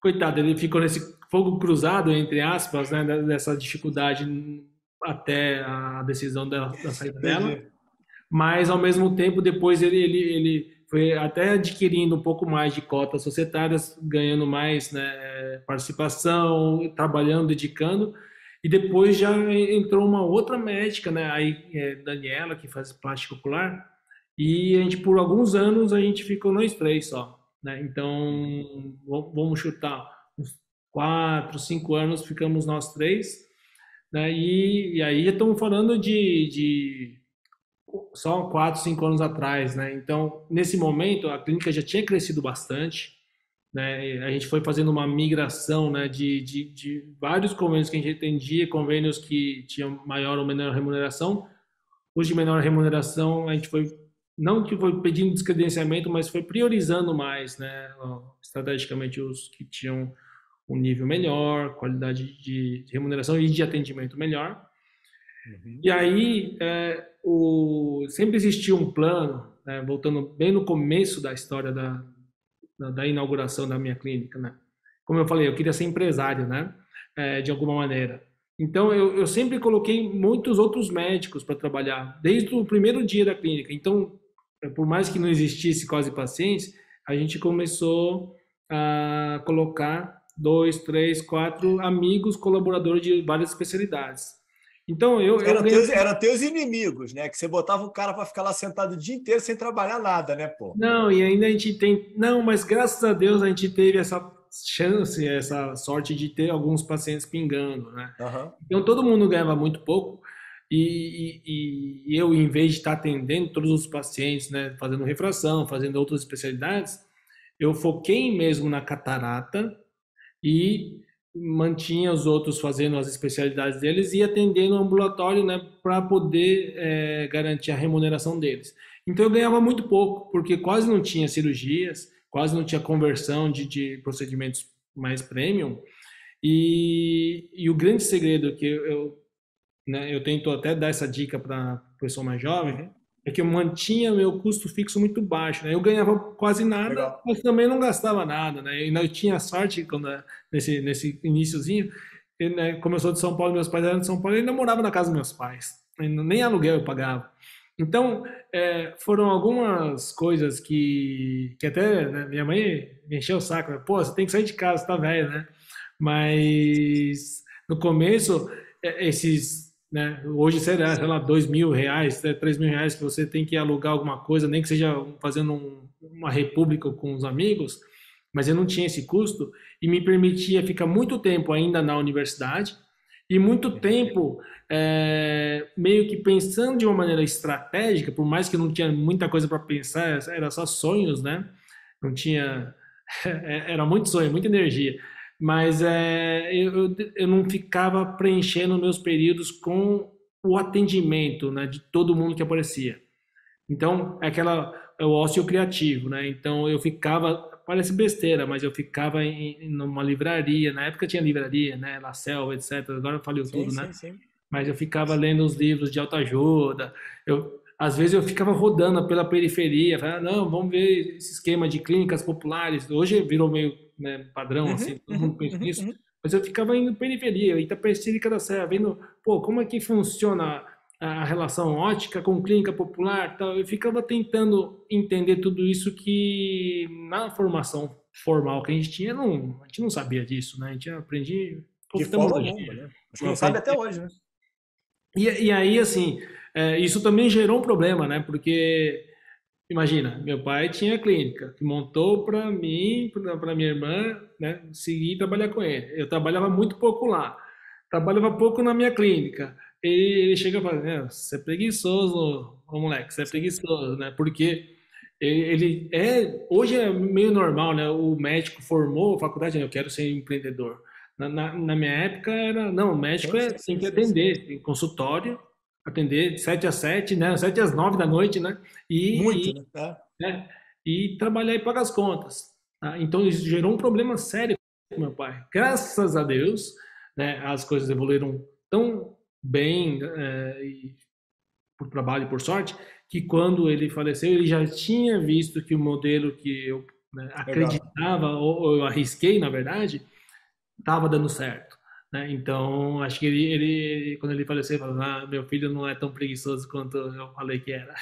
coitado, ele ficou nesse fogo cruzado, entre aspas, né, dessa dificuldade até a decisão da, da saída dela, mas ao mesmo tempo, depois ele... ele, ele foi até adquirindo um pouco mais de cotas societárias, ganhando mais, né, participação, trabalhando, dedicando. E depois já entrou uma outra médica, né, aí, é, Daniela, que faz plástico ocular. E a gente, por alguns anos, a gente ficou nós três só, né? Então, vamos chutar, uns quatro, cinco anos ficamos nós três, né? E, e aí já estamos falando de... de só quatro, cinco anos atrás, né? Então, nesse momento, a clínica já tinha crescido bastante, né? A gente foi fazendo uma migração, né, de, de, de vários convênios que a gente atendia, convênios que tinham maior ou menor remuneração. Os de menor remuneração, a gente foi, não que foi pedindo descredenciamento, mas foi priorizando mais, né, estrategicamente os que tinham um nível melhor, qualidade de, de remuneração e de atendimento melhor. Uhum. E aí, é, o, sempre existiu um plano, né, voltando bem no começo da história da, da, da inauguração da minha clínica, né? Como eu falei, eu queria ser empresário, né, é, de alguma maneira. Então, eu, eu sempre coloquei muitos outros médicos para trabalhar, desde o primeiro dia da clínica. Então, por mais que não existisse quase pacientes, a gente começou a colocar dois, três, quatro amigos colaboradores de várias especialidades. Então, eu, eu... Era, teus, era teus inimigos, né? Que você botava o cara para ficar lá sentado o dia inteiro sem trabalhar nada, né, pô? Não, e ainda a gente tem... Não, mas graças a Deus a gente teve essa chance, essa sorte de ter alguns pacientes pingando, né? Uhum. Então, todo mundo ganhava muito pouco e, e, e eu, em vez de estar atendendo todos os pacientes, né, fazendo refração, fazendo outras especialidades, eu foquei mesmo na catarata e... mantinha os outros fazendo as especialidades deles e atendendo o ambulatório, né, para poder é, garantir a remuneração deles. Então eu ganhava muito pouco, porque quase não tinha cirurgias, quase não tinha conversão de, de procedimentos mais premium. E, e o grande segredo que eu, eu, né, eu tento até dar essa dica para a pessoa mais jovem, é que eu mantinha meu custo fixo muito baixo, né? Eu ganhava quase nada, legal, mas também não gastava nada, né? E eu tinha sorte quando, nesse, nesse iniciozinho, ele, né, começou de São Paulo, meus pais eram de São Paulo, ele não morava na casa dos meus pais, nem aluguel eu pagava. Então, é, foram algumas coisas que, que até, né, minha mãe me encheu o saco, né? Pô, você tem que sair de casa, tá velho, né? Mas no começo, esses... Né? Hoje será, sei lá, dois mil reais, três mil reais que você tem que alugar alguma coisa, nem que seja fazendo um, uma república com os amigos, mas eu não tinha esse custo e me permitia ficar muito tempo ainda na universidade e muito tempo é, meio que pensando de uma maneira estratégica, por mais que eu não tinha muita coisa para pensar, era só sonhos, né? Não tinha... era muito sonho, muita energia. Mas é, eu, eu não ficava preenchendo meus períodos com o atendimento, né, de todo mundo que aparecia. Então, é, aquela, é o ócio criativo, né? Então, eu ficava, parece besteira, mas eu ficava em, em uma livraria. Na época tinha livraria, né? La Selva, etcétera. Agora eu falei tudo, sim, né? Sim, sim. Mas eu ficava lendo os livros de autoajuda. Eu, às vezes eu ficava rodando pela periferia. Falava, não, vamos ver esse esquema de clínicas populares. Hoje virou meio... né, padrão, uhum, assim, todo mundo pensa uhum, nisso, uhum. Mas eu ficava indo periferia, Itapecerica da Serra, vendo, pô, como é que funciona a relação ótica com clínica popular, tal. Eu ficava tentando entender tudo isso que na formação formal que a gente tinha, não, a gente não sabia disso, né, a gente aprendia de forma alguma, né? A gente não sabe até hoje, né? E, e aí, assim, é, isso também gerou um problema, né, porque... Imagina, meu pai tinha a clínica, que montou para mim, para minha irmã, né, seguir e trabalhar com ele. Eu trabalhava muito pouco lá, trabalhava pouco na minha clínica. E ele chega e fala, você é preguiçoso, ô moleque, você é preguiçoso, né? Porque ele é, hoje é meio normal, né? O médico formou a faculdade, eu quero ser empreendedor. Na, na, na minha época era, não, o médico é, tem que atender, tem consultório, atender de sete às sete, né? sete às nove da noite, né? E, muito, e, né? Né? E trabalhar e pagar as contas. Tá? Então, isso gerou um problema sério com meu pai. Graças a Deus, né, as coisas evoluíram tão bem, é, e por trabalho e por sorte, que quando ele faleceu, ele já tinha visto que o modelo que eu, né, acreditava, ou, ou eu arrisquei, na verdade, estava dando certo. Né? Então, acho que ele, ele, quando ele faleceu, ele falou, ah, meu filho não é tão preguiçoso quanto eu falei que era.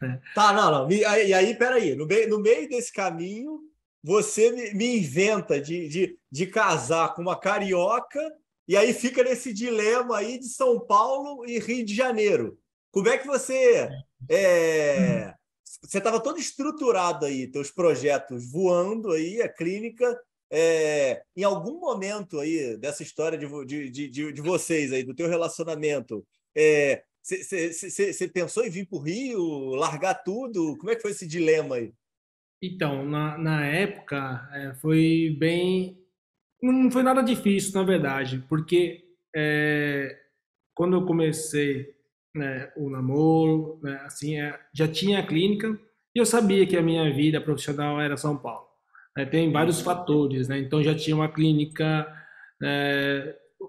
É. Tá, não, não. E aí, e aí peraí, no meio, no meio desse caminho, você me, me inventa de, de, de casar com uma carioca e aí fica nesse dilema aí de São Paulo e Rio de Janeiro. Como é que você... É, você estava todo estruturado aí, teus projetos voando aí, a clínica... É, em algum momento aí dessa história de, de, de, de vocês aí, do teu relacionamento, você é, pensou em vir para o Rio, largar tudo? Como é que foi esse dilema aí? Então, na, na época é, foi bem... Não foi nada difícil, na verdade, porque é, quando eu comecei, né, o namoro, né, assim, é, já tinha a clínica e eu sabia que a minha vida profissional era São Paulo. É, tem vários fatores, né? Então já tinha uma clínica,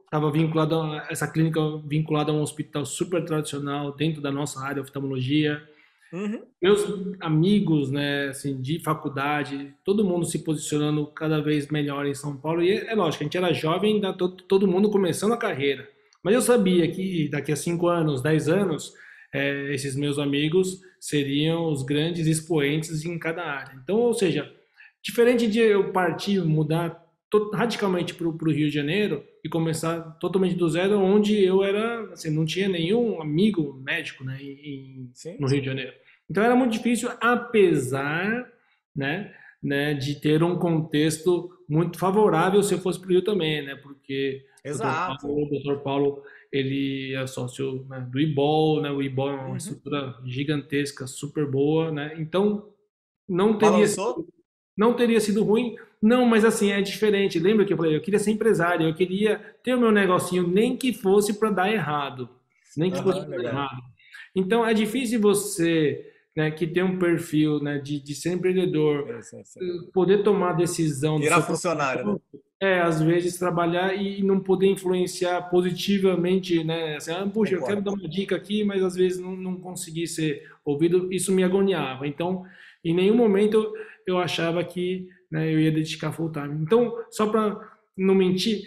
estava é, vinculada a, essa clínica vinculada a um hospital super tradicional dentro da nossa área de oftalmologia. Uhum. Meus amigos, né, assim, de faculdade, todo mundo se posicionando cada vez melhor em São Paulo. E é lógico, a gente era jovem, ainda todo, todo mundo começando a carreira. Mas eu sabia que daqui a cinco anos, dez anos, é, esses meus amigos seriam os grandes expoentes em cada área. Então, ou seja... Diferente de eu partir, mudar to- radicalmente para o Rio de Janeiro e começar totalmente do zero, onde eu era, assim, não tinha nenhum amigo médico, né, em, sim, no sim. Rio de Janeiro. Então era muito difícil, apesar, né, né, de ter um contexto muito favorável se eu fosse para o Rio também, né, porque exato. O doutor Paulo, Paulo ele é sócio, né, do Ibol, né, o Ibol é uma uhum. estrutura gigantesca, super boa, né, então não teria... Não teria sido ruim, não, mas assim, é diferente. Lembra que eu falei, eu queria ser empresário, eu queria ter o meu negocinho, nem que fosse para dar errado. Nem que uhum, fosse para dar errado. Então, é difícil você, né, que tem um perfil, né, de, de ser empreendedor, é, sim, sim. poder tomar decisão... Virar funcionário, né? É, às vezes trabalhar e não poder influenciar positivamente, né? Assim, ah, puxa, eu quero dar uma dica aqui, mas às vezes não, não consegui ser ouvido, isso me agoniava. Então, em nenhum momento eu achava que, né, eu ia dedicar full time. Então, só para não mentir,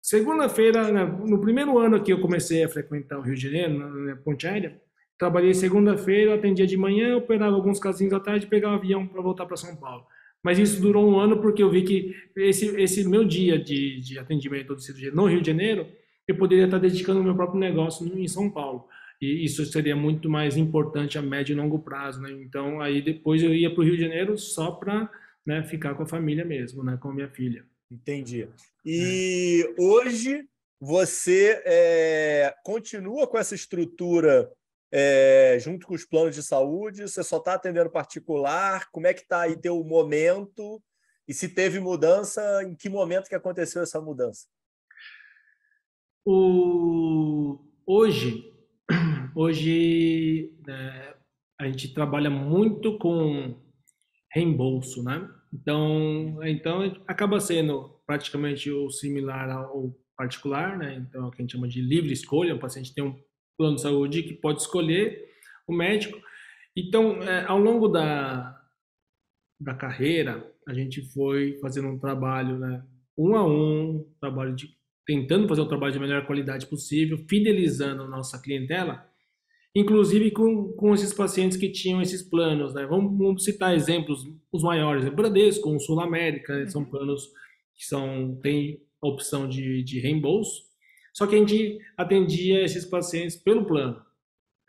segunda-feira, né, no primeiro ano que eu comecei a frequentar o Rio de Janeiro, na, na Ponte Aérea, trabalhei segunda-feira, atendia de manhã, operava alguns casinhos à tarde e pegava um avião para voltar para São Paulo. Mas isso durou um ano porque eu vi que esse, esse meu dia de, de atendimento de cirurgia no Rio de Janeiro, eu poderia estar dedicando o meu próprio negócio em São Paulo. E isso seria muito mais importante a médio e longo prazo, né? Então, aí depois eu ia para o Rio de Janeiro só para, né, ficar com a família mesmo, né, com a minha filha. Entendi. E é. hoje você é, continua com essa estrutura... É, junto com os planos de saúde, você só está atendendo particular? Como é que está aí teu momento? E se teve mudança, em que momento que aconteceu essa mudança? O... Hoje, hoje é, a gente trabalha muito com reembolso, né? Então, então acaba sendo praticamente o similar ao particular, né? Então, é o que a gente chama de livre escolha, o paciente tem um plano de saúde que pode escolher o médico. Então, é, ao longo da da carreira, a gente foi fazendo um trabalho, né, um a um, trabalho de tentando fazer o trabalho de melhor qualidade possível, fidelizando a nossa clientela, inclusive com com esses pacientes que tinham esses planos, né? Vamos, vamos citar exemplos, os maiores, o Bradesco, o Sul América, né? São planos que são tem a opção de de reembolso. Só que a gente atendia esses pacientes pelo plano,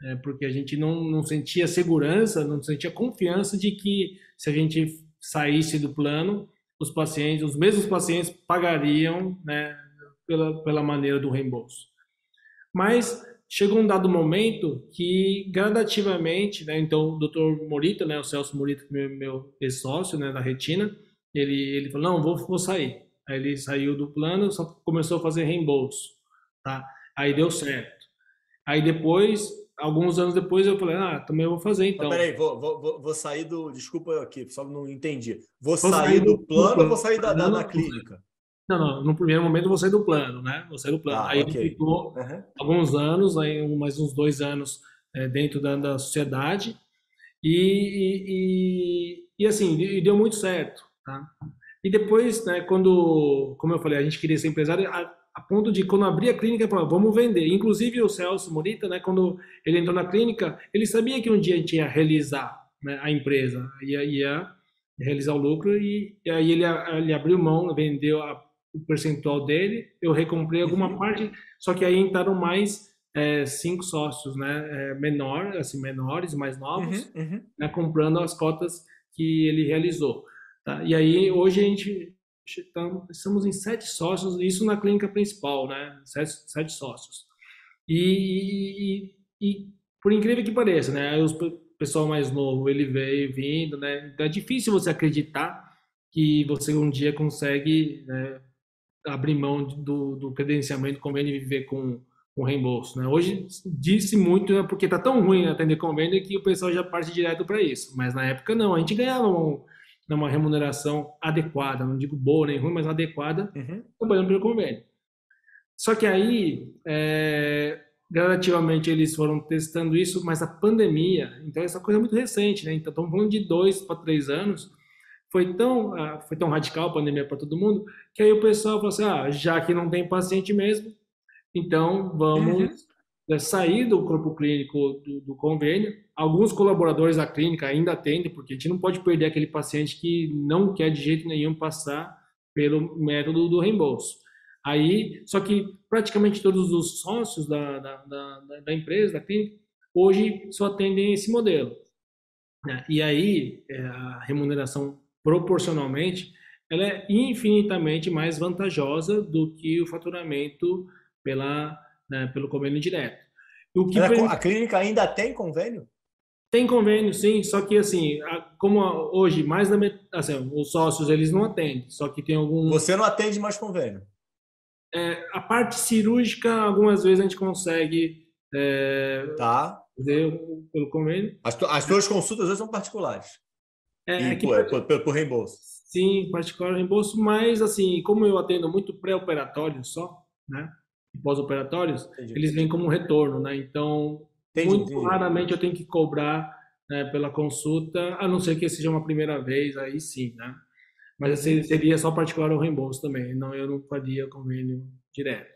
né? Porque a gente não, não sentia segurança, não sentia confiança de que se a gente saísse do plano, os pacientes, os mesmos pacientes pagariam, né, pela, pela maneira do reembolso. Mas chegou um dado momento que gradativamente, né, então o doutor Morita, né, o Celso Morita, meu, meu ex-sócio, né, da Retina, ele, ele falou, não, vou, vou sair. Aí ele saiu do plano, só começou a fazer reembolso. Tá? Aí deu certo. Aí depois, alguns anos depois, eu falei, ah, também eu vou fazer então. Peraí, vou, vou, vou sair do... Desculpa aqui, só não entendi. Vou, vou sair, sair do, do plano, plano ou vou sair da, da, da clínica? Não, não. No primeiro momento eu vou sair do plano, né? Vou sair do plano. Ah, aí okay. Ele ficou uhum. alguns anos, aí mais uns dois anos é, dentro da, da sociedade. E, e, e, e assim, e deu muito certo. Tá? E depois, né, quando... Como eu falei, a gente queria ser empresário... A, a ponto de quando abrir a clínica, falava, vamos vender. Inclusive o Celso Morita, né, quando ele entrou na clínica, ele sabia que um dia a gente ia realizar, né, a empresa, ia, ia realizar o lucro, e, e aí ele, ele abriu mão, vendeu a, o percentual dele, eu recomprei alguma parte, só que aí entraram mais é, cinco sócios, né, é, menor, assim, menores, mais novos, uhum, uhum. Né, comprando as cotas que ele realizou. Tá? E aí hoje a gente... Estamos em sete sócios, isso na clínica principal, né? Sete, sete sócios. E, e, e, por incrível que pareça, né? O pessoal mais novo, ele veio vindo, né? Então é difícil você acreditar que você um dia consegue, né, abrir mão do, do credenciamento, convênio e viver com o reembolso, né? Hoje disse muito, né? Porque tá tão ruim atender convênio que o pessoal já parte direto para isso. Mas na época não, a gente ganhava um... numa remuneração adequada, não digo boa nem ruim, mas adequada, uhum. trabalhando pelo convênio. Só que aí, é, gradativamente, eles foram testando isso, mas a pandemia, então essa coisa é muito recente, né? Então, estamos falando de dois para três anos, foi tão, ah, foi tão radical a pandemia para todo mundo, que aí o pessoal falou assim, ah, já que não tem paciente mesmo, então vamos uhum. sair do corpo clínico do, do convênio. Alguns colaboradores da clínica ainda atendem, porque a gente não pode perder aquele paciente que não quer de jeito nenhum passar pelo método do reembolso. Aí, só que praticamente todos os sócios da, da, da, da empresa, da clínica, hoje só atendem esse modelo. E aí, a remuneração proporcionalmente, ela é infinitamente mais vantajosa do que o faturamento pela, né, pelo convênio direto. O que ela, per... A clínica ainda tem convênio? Tem convênio, sim, só que assim, como hoje, mais da met... assim, os sócios, eles não atendem, só que tem algum... Você não atende mais convênio? É, a parte cirúrgica, algumas vezes a gente consegue é, tá. fazer pelo convênio. As, tu... As tuas consultas, às vezes, são particulares? É, e, que, por, por, por reembolso. Sim, particular reembolso, mas assim, como eu atendo muito pré-operatório só, né? Pós-operatórios, entendi. Eles vêm como um retorno, né? Então, entendi, muito entendi. Raramente eu tenho que cobrar, né, pela consulta, a não ser que seja uma primeira vez, aí sim, né? Mas assim, seria só particular o reembolso também, não, eu não faria convênio direto.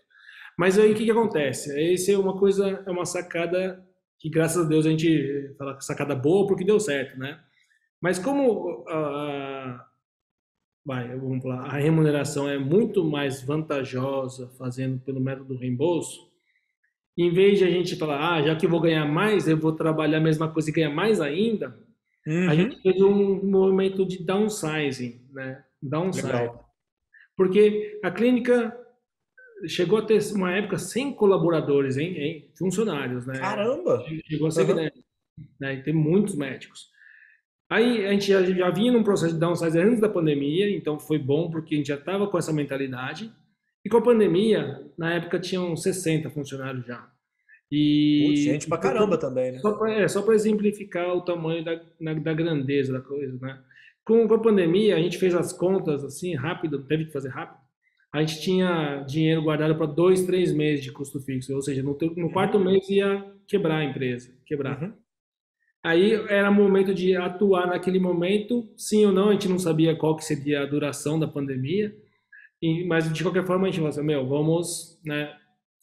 Mas aí o que, que acontece? Essa é uma coisa, é uma sacada que, graças a Deus, a gente fala sacada boa porque deu certo, né? Mas como a, vai, vamos lá, a remuneração é muito mais vantajosa fazendo pelo método do reembolso, em vez de a gente falar, ah, já que eu vou ganhar mais, eu vou trabalhar a mesma coisa e ganhar mais ainda, uhum. A gente fez um movimento de downsizing, né? Downsizing. Legal. Porque a clínica chegou a ter uma época sem colaboradores, hein? hein? Funcionários, né? Caramba! Chegou a ser uhum. grande, né? E tem muitos médicos. Aí a gente já, já vinha num processo de downsizing antes da pandemia, então foi bom porque a gente já estava com essa mentalidade. E com a pandemia, na época tinham sessenta funcionários já. E Putz, gente pra caramba também, né? Só pra, é, só para exemplificar o tamanho da, na, da grandeza da coisa, né? Com, com a pandemia, a gente fez as contas assim, rápido, teve que fazer rápido. A gente tinha dinheiro guardado para dois, três meses de custo fixo, ou seja, no, no quarto mês ia quebrar a empresa, quebrar. Uhum. Aí era o momento de atuar naquele momento, sim ou não, a gente não sabia qual que seria a duração da pandemia, e, mas de qualquer forma a gente falou assim, meu, vamos, né,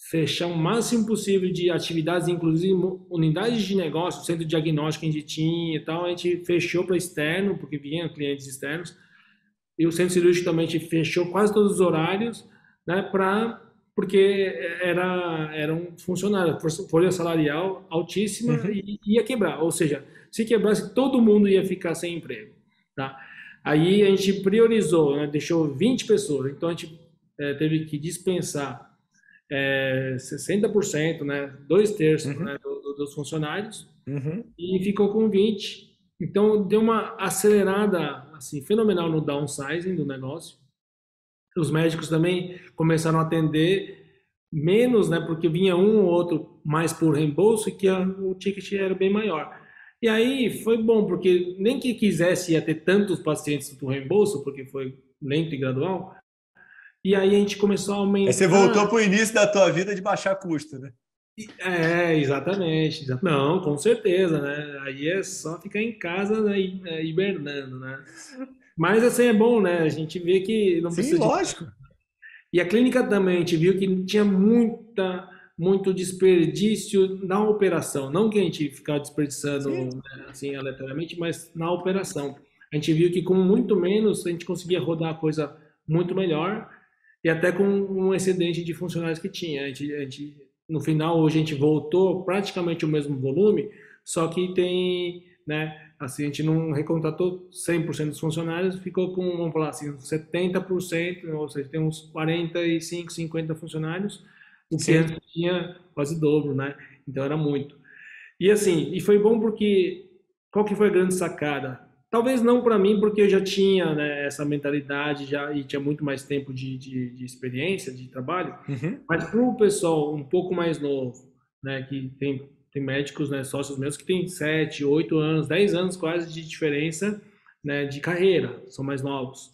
fechar o máximo possível de atividades, inclusive unidades de negócio, centro de diagnóstico que a gente tinha e tal, a gente fechou para externo, porque vinham clientes externos, e o centro cirúrgico também a gente fechou quase todos os horários, né, pra, porque era, era um funcionário, folha salarial altíssima uhum. e ia quebrar. Ou seja, se quebrasse, todo mundo ia ficar sem emprego. Tá? Aí a gente priorizou, né? Deixou vinte pessoas. Então, a gente é, teve que dispensar é, sessenta por cento, né? Dois terços uhum. né? do, do, dos funcionários uhum. e ficou com vinte. Então, deu uma acelerada assim, fenomenal no downsizing do negócio. Os médicos também começaram a atender menos, né, porque vinha um ou outro mais por reembolso e que a, o ticket era bem maior. E aí foi bom, porque nem que quisesse ia ter tantos pacientes por reembolso, porque foi lento e gradual, e aí a gente começou a aumentar... Aí você voltou para o início da tua vida de baixar custo, né? É, exatamente. Não, com certeza, né? Aí é só ficar em casa, né, hibernando, né? Mas assim é bom, né? A gente vê que não precisa. Sim, lógico. De... E a clínica também, a gente viu que tinha muita, muito desperdício na operação. Não que a gente ficava desperdiçando, né, assim, aleatoriamente, mas na operação. A gente viu que com muito menos a gente conseguia rodar a coisa muito melhor e até com um excedente de funcionários que tinha. A gente, a gente, no final, hoje a gente voltou praticamente o mesmo volume, só que tem, né? Assim, a gente não recontratou cem por cento dos funcionários, ficou com, vamos falar assim, setenta por cento, ou seja, tem uns quarenta e cinco, cinquenta funcionários, o que antes tinha quase o dobro, né? Então era muito. E assim, e foi bom porque, qual que foi a grande sacada? Talvez não para mim, porque eu já tinha, né, essa mentalidade já, e tinha muito mais tempo de, de, de experiência, de trabalho, uhum. mas para o pessoal um pouco mais novo, né, que tem... Tem médicos, né, sócios meus que têm sete, oito anos, dez anos quase de diferença, né, de carreira, são mais novos.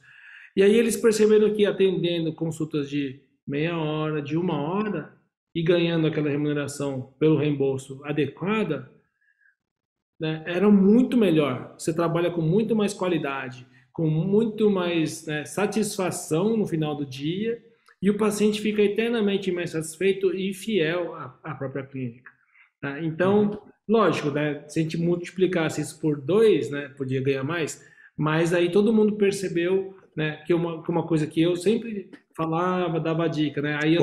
E aí eles perceberam que atendendo consultas de meia hora, de uma hora, e ganhando aquela remuneração pelo reembolso adequada, né, era muito melhor. Você trabalha com muito mais qualidade, com muito mais, né, satisfação no final do dia, e o paciente fica eternamente mais satisfeito e fiel à, à própria clínica. Então, lógico, né? Se a gente multiplicasse isso por dois, né? Podia ganhar mais, mas aí todo mundo percebeu, né? que, uma, que uma coisa que eu sempre falava, dava dica, né? Aí eu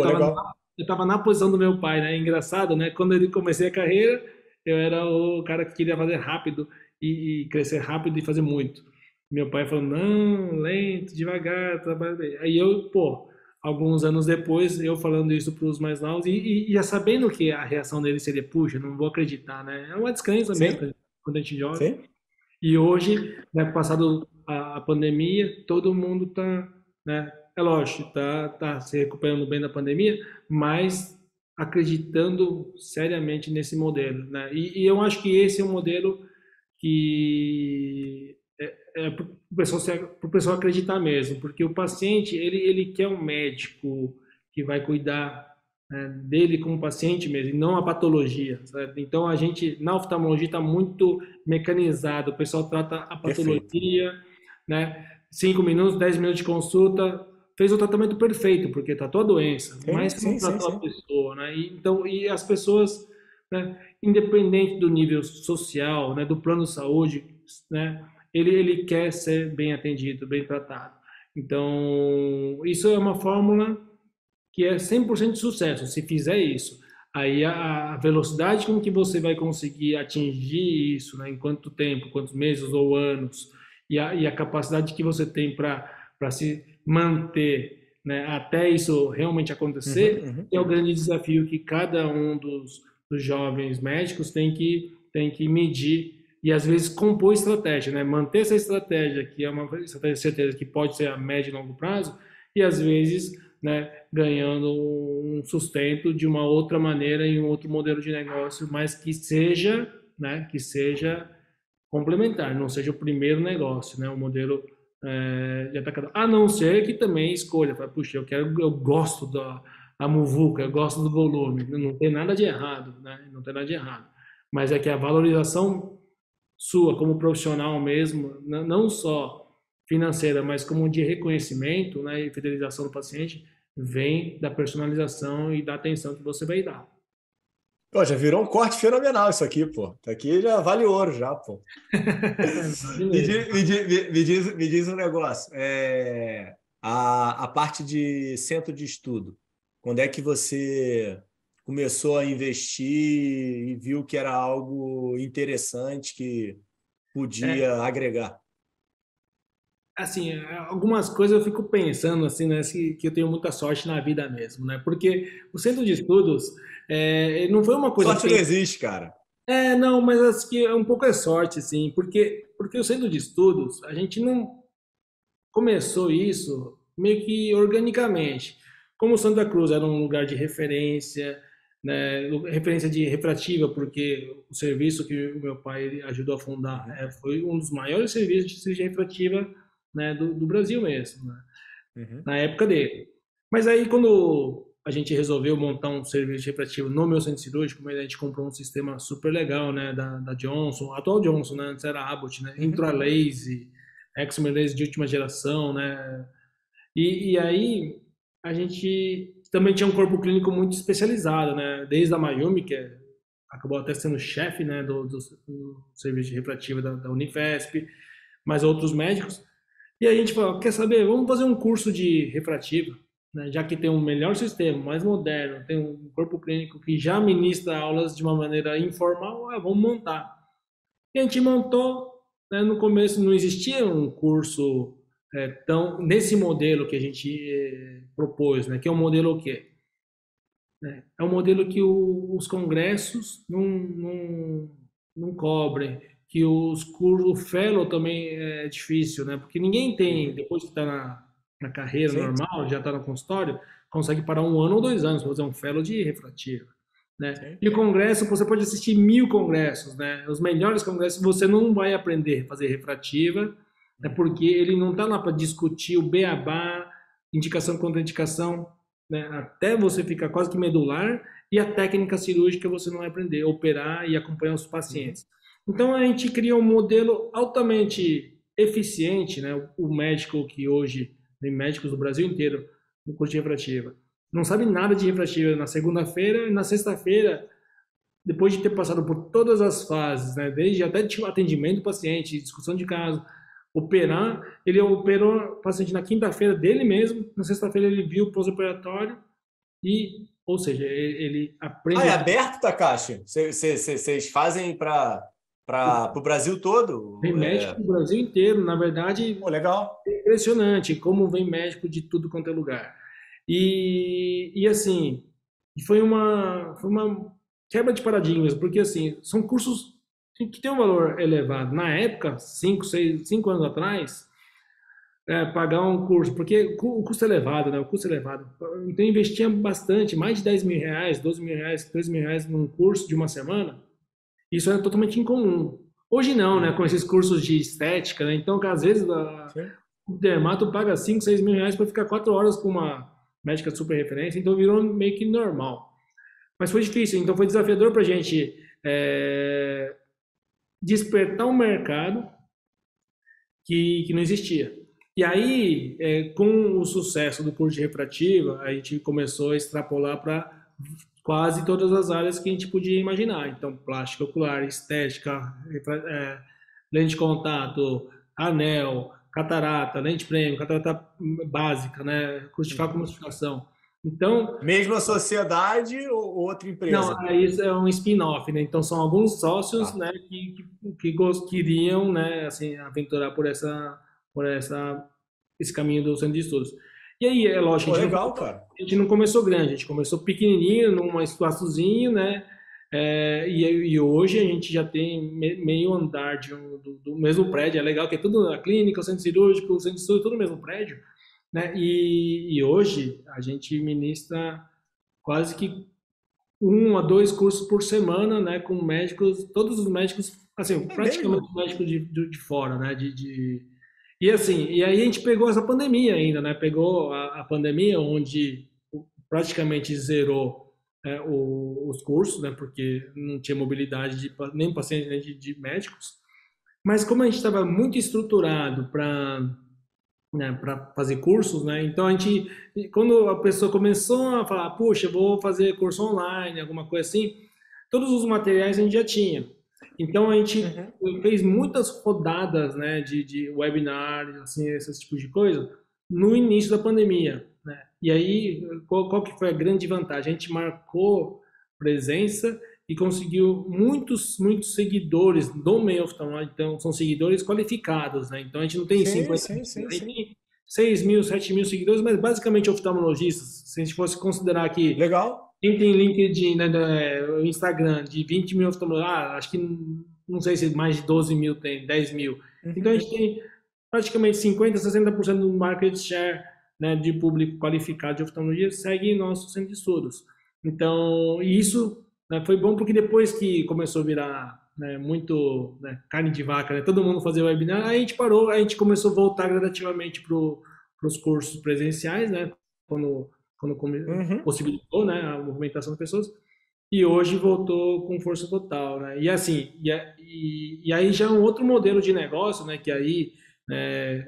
estava na, na posição do meu pai, né? Engraçado, né? Quando eu comecei a carreira, eu era o cara que queria fazer rápido e, e crescer rápido e fazer muito. Meu pai falou, não, lento, devagar, trabalha bem. Aí eu, pô... Alguns anos depois, eu falando isso para os mais novos, e, e já sabendo que a reação deles seria, puxa, não vou acreditar, né? É uma descrença mesmo, quando a gente joga. Sim. E hoje, né, passado a, a pandemia, todo mundo está, né? É lógico, está tá se recuperando bem da pandemia, mas acreditando seriamente nesse modelo, né? E, e eu acho que esse é um modelo que é, é é, para o pessoal, pessoal acreditar mesmo, porque o paciente, ele, ele quer um médico que vai cuidar, né, dele como paciente mesmo, e não a patologia, certo? Então, a gente, na oftalmologia, está muito mecanizado, o pessoal trata a patologia, perfeito, né? cinco minutos, dez minutos de consulta, fez o tratamento perfeito, porque tratou a doença, sim, mas sim, não tratou sim, a pessoa, né? E, então, e as pessoas, né, independente do nível social, né, do plano de saúde, né, ele, ele quer ser bem atendido, bem tratado. Então, isso é uma fórmula que é cem por cento de sucesso, se fizer isso. Aí a, a velocidade com que você vai conseguir atingir isso, né, em quanto tempo, quantos meses ou anos, e a, e a capacidade que você tem para se manter, né, até isso realmente acontecer, uhum, uhum, é o grande desafio que cada um dos, dos jovens médicos tem que, tem que medir e, às vezes, compor estratégia, né? Manter essa estratégia, que é uma estratégia de certeza que pode ser a médio e longo prazo, e, às vezes, né, ganhando um sustento de uma outra maneira, em um outro modelo de negócio, mas que seja, né, que seja complementar, não seja o primeiro negócio, né, o modelo é, de atacador. A não ser que também escolha, fala, puxa, eu quero, eu gosto da, da muvuca, eu gosto do volume, não tem nada de errado, né, não tem nada de errado, mas é que a valorização sua, como profissional mesmo, não só financeira, mas como de reconhecimento, né, e fidelização do paciente, vem da personalização e da atenção que você vai dar. Pô, já virou um corte fenomenal isso aqui, pô. Aqui já vale ouro, já, pô. me, diz, me, diz, me, diz, me diz um negócio. É, a, a parte de centro de estudo, quando é que você começou a investir e viu que era algo interessante que podia é. agregar? Assim, algumas coisas eu fico pensando, assim, né, que eu tenho muita sorte na vida mesmo, né? Porque o centro de estudos é, não foi uma coisa... Sorte que... não existe, cara. É, não, mas acho que um pouco é sorte, sim, porque, porque o centro de estudos, a gente não começou isso meio que organicamente. Como Santa Cruz era um lugar de referência, né, referência de refrativa, porque o serviço que o meu pai ajudou a fundar, né, foi um dos maiores serviços de refrativa, né, do, do Brasil mesmo, né, uhum, na época dele. Mas aí, quando a gente resolveu montar um serviço de refrativo no meu centro cirúrgico, a gente comprou um sistema super legal, né, da, da Johnson, atual Johnson, né, antes era Abbott, né, Intralase, Excimer Laser de última geração, né, e, e aí a gente também tinha um corpo clínico muito especializado, né? Desde a Mayumi, que é, acabou até sendo chefe, né, do, do, do serviço de refrativa da, da Unifesp, mas outros médicos. E aí a gente falou, quer saber, vamos fazer um curso de refrativa, né? Já que tem um melhor sistema, mais moderno, tem um corpo clínico que já ministra aulas de uma maneira informal, ah, vamos montar. E a gente montou, né? No começo não existia um curso... É, então, nesse modelo que a gente é, propôs, né, que é um modelo o quê? É, é um modelo que o, os congressos não, não, não cobrem, que os cursos, o fellow também é difícil, né, porque ninguém tem, depois que está na, na carreira, sim, normal, já está no consultório, consegue parar um ano ou dois anos para fazer um fellow de refrativa. Né? Sim. E o congresso, você pode assistir mil congressos, né, os melhores congressos, você não vai aprender a fazer refrativa, é porque ele não está lá para discutir o beabá, indicação contra indicação, né? Até você ficar quase que medular, e a técnica cirúrgica você não vai aprender, operar e acompanhar os pacientes. Então a gente criou um modelo altamente eficiente, né? O médico que hoje, tem médicos do Brasil inteiro no curso de refrativa, não sabe nada de refrativa na segunda-feira e na sexta-feira, depois de ter passado por todas as fases, né? Desde até o atendimento do paciente, discussão de caso, operar, ele operou o paciente na quinta-feira dele mesmo, na sexta-feira ele viu o pós-operatório e, ou seja, ele, ele aprende... Ah, é aberto, Takashi? Vocês fazem para o Brasil todo? Vem médico do Brasil inteiro, na verdade. Oh, legal. É impressionante como vem médico de tudo quanto é lugar. E, e assim, foi uma, foi uma quebra de paradigmas, porque assim, são cursos que tem um valor elevado. Na época, cinco, seis, cinco anos atrás, é, pagar um curso, porque o custo é elevado, né? O custo é elevado. Então, investia bastante, mais de dez mil reais, doze mil reais, treze mil reais num curso de uma semana. Isso era totalmente incomum. Hoje não, né? Com esses cursos de estética, né? Então, às vezes, a... o dermato paga cinco, seis mil reais para ficar quatro horas com uma médica de super referência. Então, virou meio que normal. Mas foi difícil. Então, foi desafiador para a gente é... despertar um mercado que, que não existia. E aí, é, com o sucesso do curso de refrativa, a gente começou a extrapolar para quase todas as áreas que a gente podia imaginar. Então, plástica ocular, estética, é, lente de contato, anel, catarata, lente premium, catarata básica, né? Curso de facomistificação. Então, mesma sociedade ou outra empresa? Não, isso é um spin-off, né? Então, são alguns sócios ah. né, que, que, que queriam né, assim, aventurar por essa... por essa, esse caminho do centro de estudos. E aí, é lógico, a gente, legal, não, cara. a gente não começou grande, a gente começou pequenininho, num espaçozinho, né? É, e, e hoje a gente já tem meio andar de um, do, do mesmo prédio, é legal que é tudo a clínica, o centro cirúrgico, o centro de estudos, tudo no mesmo prédio, né? E, e hoje a gente ministra quase que um a dois cursos por semana, né? Com médicos, todos os médicos, assim, é praticamente os médicos de, de, de fora, né? De... de E assim, e aí a gente pegou essa pandemia ainda, né? Pegou a, a pandemia onde praticamente zerou é, o, os cursos, né? Porque não tinha mobilidade de, nem pacientes, nem de, de médicos. Mas como a gente estava muito estruturado para né, para fazer cursos, né? Então a gente, quando a pessoa começou a falar, puxa, vou fazer curso online, alguma coisa assim, todos os materiais a gente já tinha. Então, a gente uhum. fez muitas rodadas né, de, de webinars, assim, esses tipos de coisa, no início da pandemia. Né? E aí, qual, qual que foi a grande vantagem? A gente marcou presença e conseguiu muitos, muitos seguidores do meio oftalmológico. Então, são seguidores qualificados. Né? Então, a gente não tem sim, cinquenta sim, sim, tem seis mil, sete mil seguidores, mas basicamente oftalmologistas. Se a gente fosse considerar que... Legal. Quem tem LinkedIn, né, Instagram, de vinte mil oftalmologistas, ah, acho que, não sei se mais de doze mil tem, dez mil. Uhum. Então, a gente tem praticamente cinquenta, sessenta por cento do market share né, de público qualificado de oftalmologia segue nosso centro de estudos. Então, isso né, foi bom porque depois que começou a virar né, muito né, carne de vaca, né, todo mundo fazia webinar, aí a gente parou, aí a gente começou a voltar gradativamente para os cursos presenciais, né, quando... quando uhum. possibilitou né, a movimentação das pessoas, e hoje voltou com força total. Né? E assim, e, e, e aí já é um outro modelo de negócio, né, que aí é,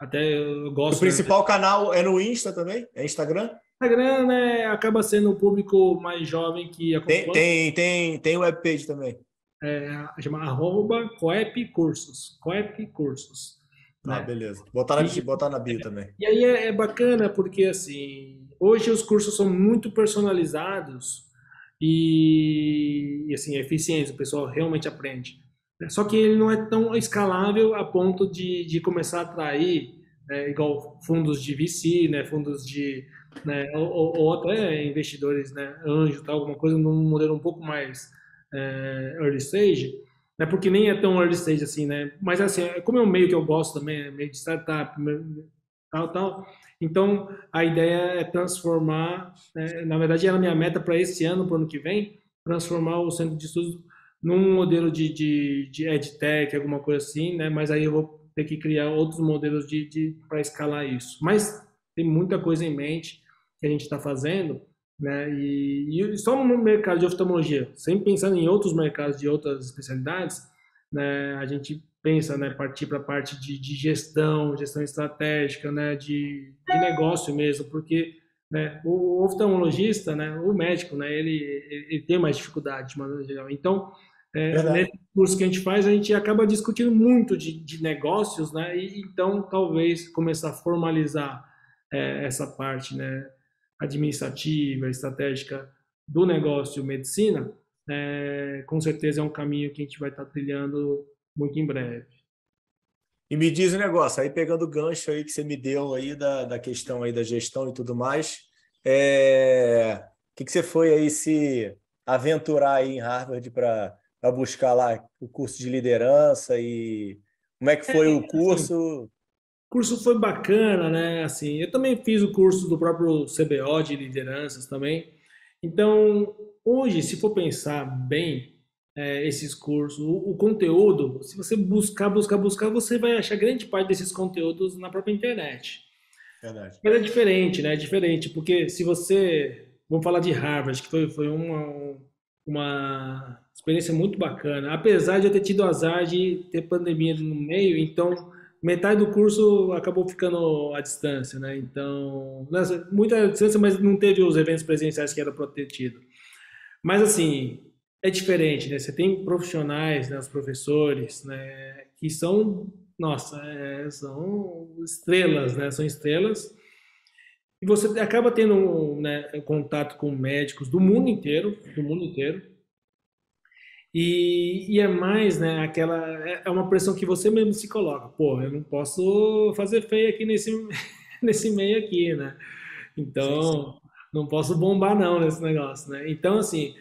até eu gosto... O principal né, canal é no Insta também? É Instagram? Instagram né, acaba sendo o público mais jovem que acompanha. Tem, tem, tem, tem webpage também. É, chama arroba coep cursos, coep cursos. Ah, beleza. Botar na, e, botar na bio também. E aí é, é bacana porque, assim, hoje os cursos são muito personalizados e, assim, é eficiente, o pessoal realmente aprende. Só que ele não é tão escalável a ponto de, de começar a atrair, né, igual fundos de V C, né, fundos de... Né, ou, ou até investidores, né, anjo, tal, alguma coisa, num modelo um pouco mais é, early stage, é porque nem é tão early stage assim, né? Mas assim, como é um meio que eu gosto também, meio de startup, tal, tal. Então, a ideia é transformar, né? Na verdade, era a minha meta para esse ano, para o ano que vem, transformar o centro de estudos num modelo de, de, de edtech, alguma coisa assim, né? Mas aí eu vou ter que criar outros modelos de, de, para escalar isso. Mas tem muita coisa em mente que a gente está fazendo, né? E, e só no mercado de oftalmologia, sem pensar em outros mercados de outras especialidades, né? A gente pensa, né, partir para a parte de, de gestão, gestão estratégica, né, de, de negócio mesmo, porque né, o, o oftalmologista, né, o médico, né, ele, ele, ele tem mais dificuldade de maneira geral. Então, é, nesse curso que a gente faz, a gente acaba discutindo muito de, de negócios, né? E então talvez começar a formalizar é, essa parte, né? Administrativa, estratégica do negócio medicina, é, com certeza é um caminho que a gente vai estar trilhando muito em breve. E me diz o um negócio, aí pegando o gancho aí que você me deu aí da, da questão aí da gestão e tudo mais, é, que, que você foi aí se aventurar aí em Harvard para buscar lá o curso de liderança e como é que foi é, o curso... Assim. O curso foi bacana, né? Assim, eu também fiz o curso do próprio C B O de lideranças também. Então, hoje, se for pensar bem, é, esses cursos. O, o conteúdo, se você buscar, buscar, buscar, você vai achar grande parte desses conteúdos na própria internet. Verdade. Mas é diferente, né? É diferente, porque se você... Vamos falar de Harvard, que foi, foi uma, uma experiência muito bacana. Apesar de eu ter tido azar de ter pandemia no meio, então... metade do curso acabou ficando à distância, né? Então, muita distância, mas não teve os eventos presenciais que era para ter tido. Mas, assim, é diferente, né? Você tem profissionais, né? Os professores, né? Que são, nossa, é, são estrelas, né? São estrelas. E você acaba tendo, né, contato com médicos do mundo inteiro, do mundo inteiro. E, e é mais, né, aquela... É uma pressão que você mesmo se coloca. Pô, eu não posso fazer feio aqui nesse, nesse meio aqui, né? Então, sim, sim. Não posso bombar não nesse negócio, né? Então, assim,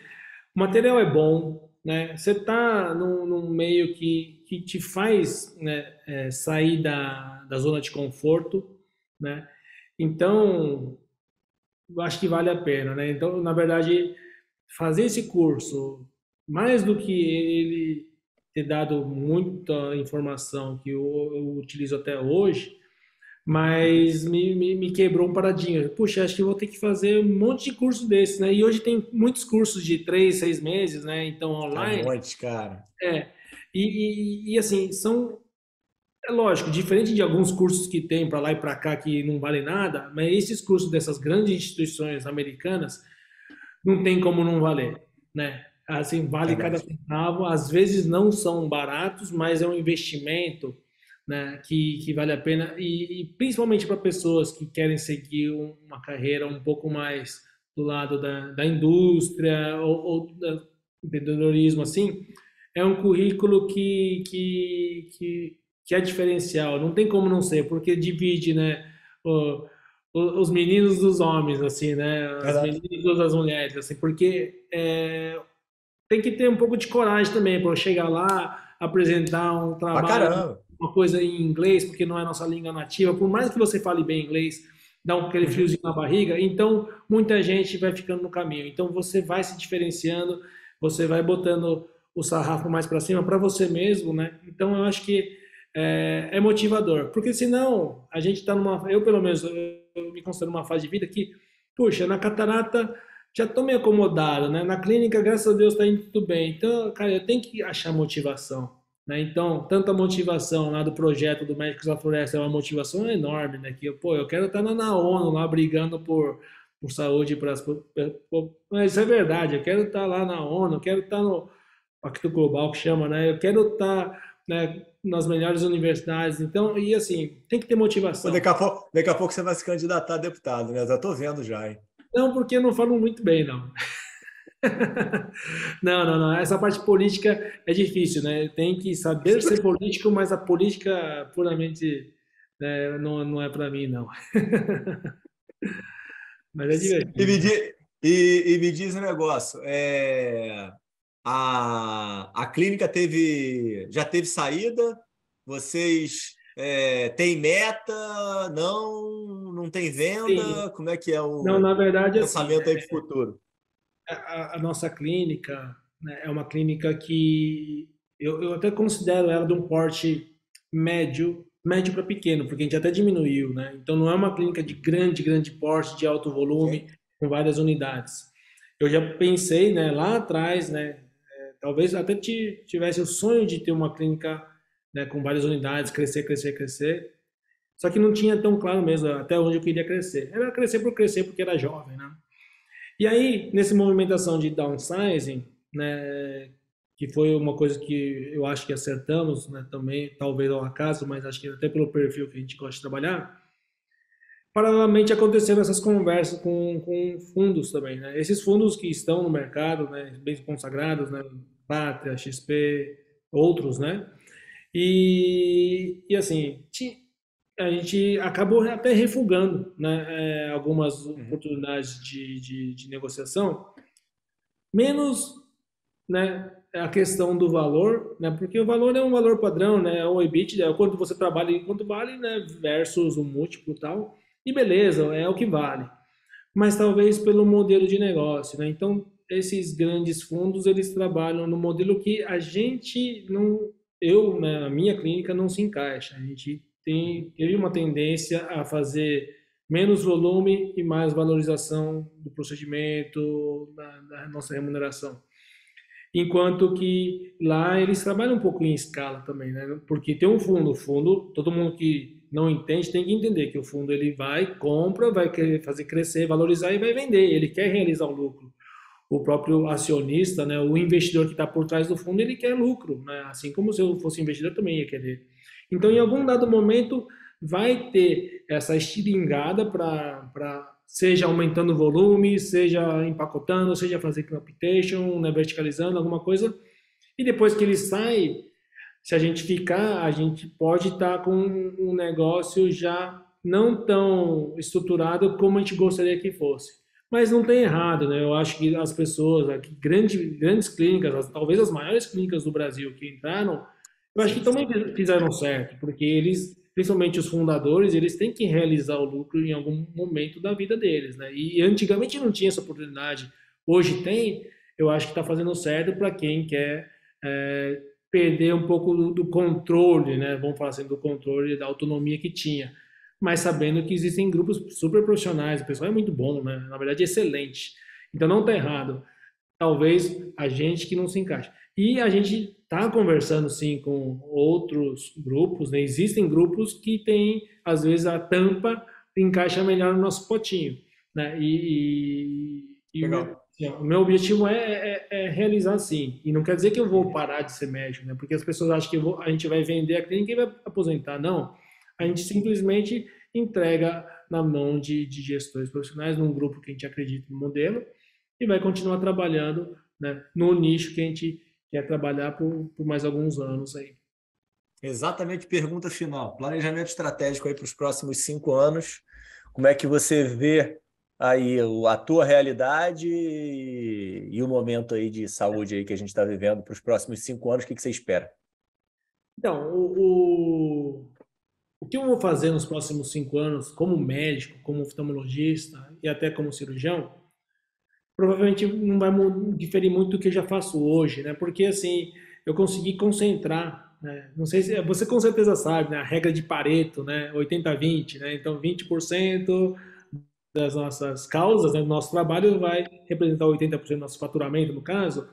o material é bom, né? Você tá num, num meio que, que te faz, né, é, sair da, da zona de conforto, né? Então, eu acho que vale a pena, né? Então, na verdade, fazer esse curso... mais do que ele ter dado muita informação que eu, eu utilizo até hoje, mas me, me, me quebrou um paradinho. Puxa, acho que eu vou ter que fazer um monte de curso desses, né? E hoje tem muitos cursos de três, seis meses, né? Então, online... Tem muitos, cara. É. E, e, e, assim, são... É lógico, diferente de alguns cursos que tem para lá e para cá que não valem nada, mas esses cursos dessas grandes instituições americanas não tem como não valer, né? Assim, vale é cada centavo, às vezes não são baratos, mas é um investimento, né, que, que vale a pena, e, e principalmente para pessoas que querem seguir uma carreira um pouco mais do lado da, da indústria ou, ou do empreendedorismo, assim, é um currículo que, que, que, que é diferencial, não tem como não ser, porque divide, né, o, os meninos dos homens, assim, né, as meninas das mulheres, assim, porque... É, tem que ter um pouco de coragem também para chegar lá, apresentar um trabalho, uma coisa em inglês, porque não é a nossa língua nativa. Por mais que você fale bem inglês, dá um, aquele friozinho na barriga, então muita gente vai ficando no caminho. Então você vai se diferenciando, você vai botando o sarrafo mais para cima para você mesmo, né? Então eu acho que é, é motivador, porque senão a gente está numa... Eu, pelo menos, eu me considero numa fase de vida que, puxa, na catarata... já estou meio acomodado, né? Na clínica, graças a Deus, está indo tudo bem. Então, cara, eu tenho que achar motivação, né? Então, tanta motivação lá do projeto do Médicos da Floresta é uma motivação enorme, né? Que, pô, eu quero estar tá na ONU lá brigando por, por saúde, pra, por, por, mas isso é verdade, eu quero estar tá lá na ONU, eu quero estar tá no Pacto Global, que chama, né? Eu quero estar... Tá, né, nas melhores universidades, então, e assim, tem que ter motivação. Daqui a pouco, daqui a pouco você vai se candidatar a deputado, né? Eu já estou vendo já, hein? Não, porque não falam muito bem, não. Não, não, não. Essa parte política é difícil, né? Tem que saber ser político, mas a política puramente, né, não, não é para mim, não. Mas é divertido. E me diz, e, e me diz um negócio. É, a, a clínica teve, já teve saída? Vocês... É, tem meta? Não, não tem venda? Sim. Como é que é o não, na verdade, pensamento assim, aí para o futuro? A, a nossa clínica, né, é uma clínica que eu, eu até considero ela de um porte médio, médio para pequeno, porque a gente até diminuiu, né? Então não é uma clínica de grande, grande porte, de alto volume, sim, com várias unidades. Eu já pensei, né, lá atrás, né, talvez até tivesse o sonho de ter uma clínica, né, com várias unidades, crescer, crescer, crescer. Só que não tinha tão claro mesmo até onde eu queria crescer. Era crescer por crescer, porque era jovem, né? E aí, nessa movimentação de downsizing, né, que foi uma coisa que eu acho que acertamos, né, também, talvez ao acaso, mas acho que até pelo perfil que a gente gosta de trabalhar, paralelamente aconteceram essas conversas com, com fundos também, né? Esses fundos que estão no mercado, né, bem consagrados, né, Pátria, X P, outros, né? E, e assim, a gente acabou até refugando, né, algumas oportunidades de, de, de negociação, menos, né, a questão do valor, né, porque o valor é um valor padrão, né, o EBITDA, é o quanto você trabalha e quanto vale, né, versus o múltiplo e tal, e beleza, é o que vale. Mas talvez pelo modelo de negócio, né, então esses grandes fundos, eles trabalham no modelo que a gente não, eu, né, na minha clínica, não se encaixa. A gente tem, tem uma tendência a fazer menos volume e mais valorização do procedimento, da, da nossa remuneração. Enquanto que lá eles trabalham um pouco em escala também, né? Porque tem um fundo, o fundo, todo mundo que não entende tem que entender que o fundo ele vai, compra, vai fazer crescer, valorizar e vai vender, ele quer realizar o lucro. O próprio acionista, né, o investidor que está por trás do fundo, ele quer lucro, né? Assim como se eu fosse investidor também ia querer. Então, em algum dado momento, vai ter essa estilingada para, seja aumentando o volume, seja empacotando, seja fazendo capitation, né, verticalizando alguma coisa. E depois que ele sai, se a gente ficar, a gente pode estar tá com um negócio já não tão estruturado como a gente gostaria que fosse. Mas não tem errado, né? Eu acho que as pessoas, aqui, grandes, grandes clínicas, as, talvez as maiores clínicas do Brasil que entraram, eu acho que também fizeram certo, porque eles, principalmente os fundadores, eles têm que realizar o lucro em algum momento da vida deles, né? E antigamente não tinha essa oportunidade, hoje tem, eu acho que está fazendo certo para quem quer é, perder um pouco do, do controle, né? Vamos falar assim, do controle, da autonomia que tinha. Mas sabendo que existem grupos super profissionais, o pessoal é muito bom, né? Na verdade é excelente. Então não está errado. Talvez a gente que não se encaixe. E a gente está conversando sim com outros grupos, né? Existem grupos que têm, às vezes, a tampa encaixa melhor no nosso potinho, né? E, e, Legal. e o meu objetivo é, é, é realizar sim. E não quer dizer que eu vou parar de ser médico, né? Porque as pessoas acham que eu vou, a gente vai vender a clínica e vai aposentar. Não. A gente simplesmente entrega na mão de, de gestores profissionais, num grupo que a gente acredita no modelo, e vai continuar trabalhando, né, no nicho que a gente quer trabalhar por, por mais alguns anos aí. Exatamente, pergunta final. Planejamento estratégico aí para os próximos cinco anos. Como é que você vê aí a tua realidade e, e o momento aí de saúde aí que a gente está vivendo para os próximos cinco anos? O que, que você espera? Então, o... o... O que eu vou fazer nos próximos cinco anos como médico, como oftalmologista e até como cirurgião, provavelmente não vai diferir muito do que eu já faço hoje, né? Porque assim, eu consegui concentrar, né? Não sei se você com certeza sabe, né? A regra de Pareto, né? oitenta a vinte, né? Então vinte por cento das nossas causas, né, do nosso trabalho vai representar oitenta por cento do nosso faturamento, no caso.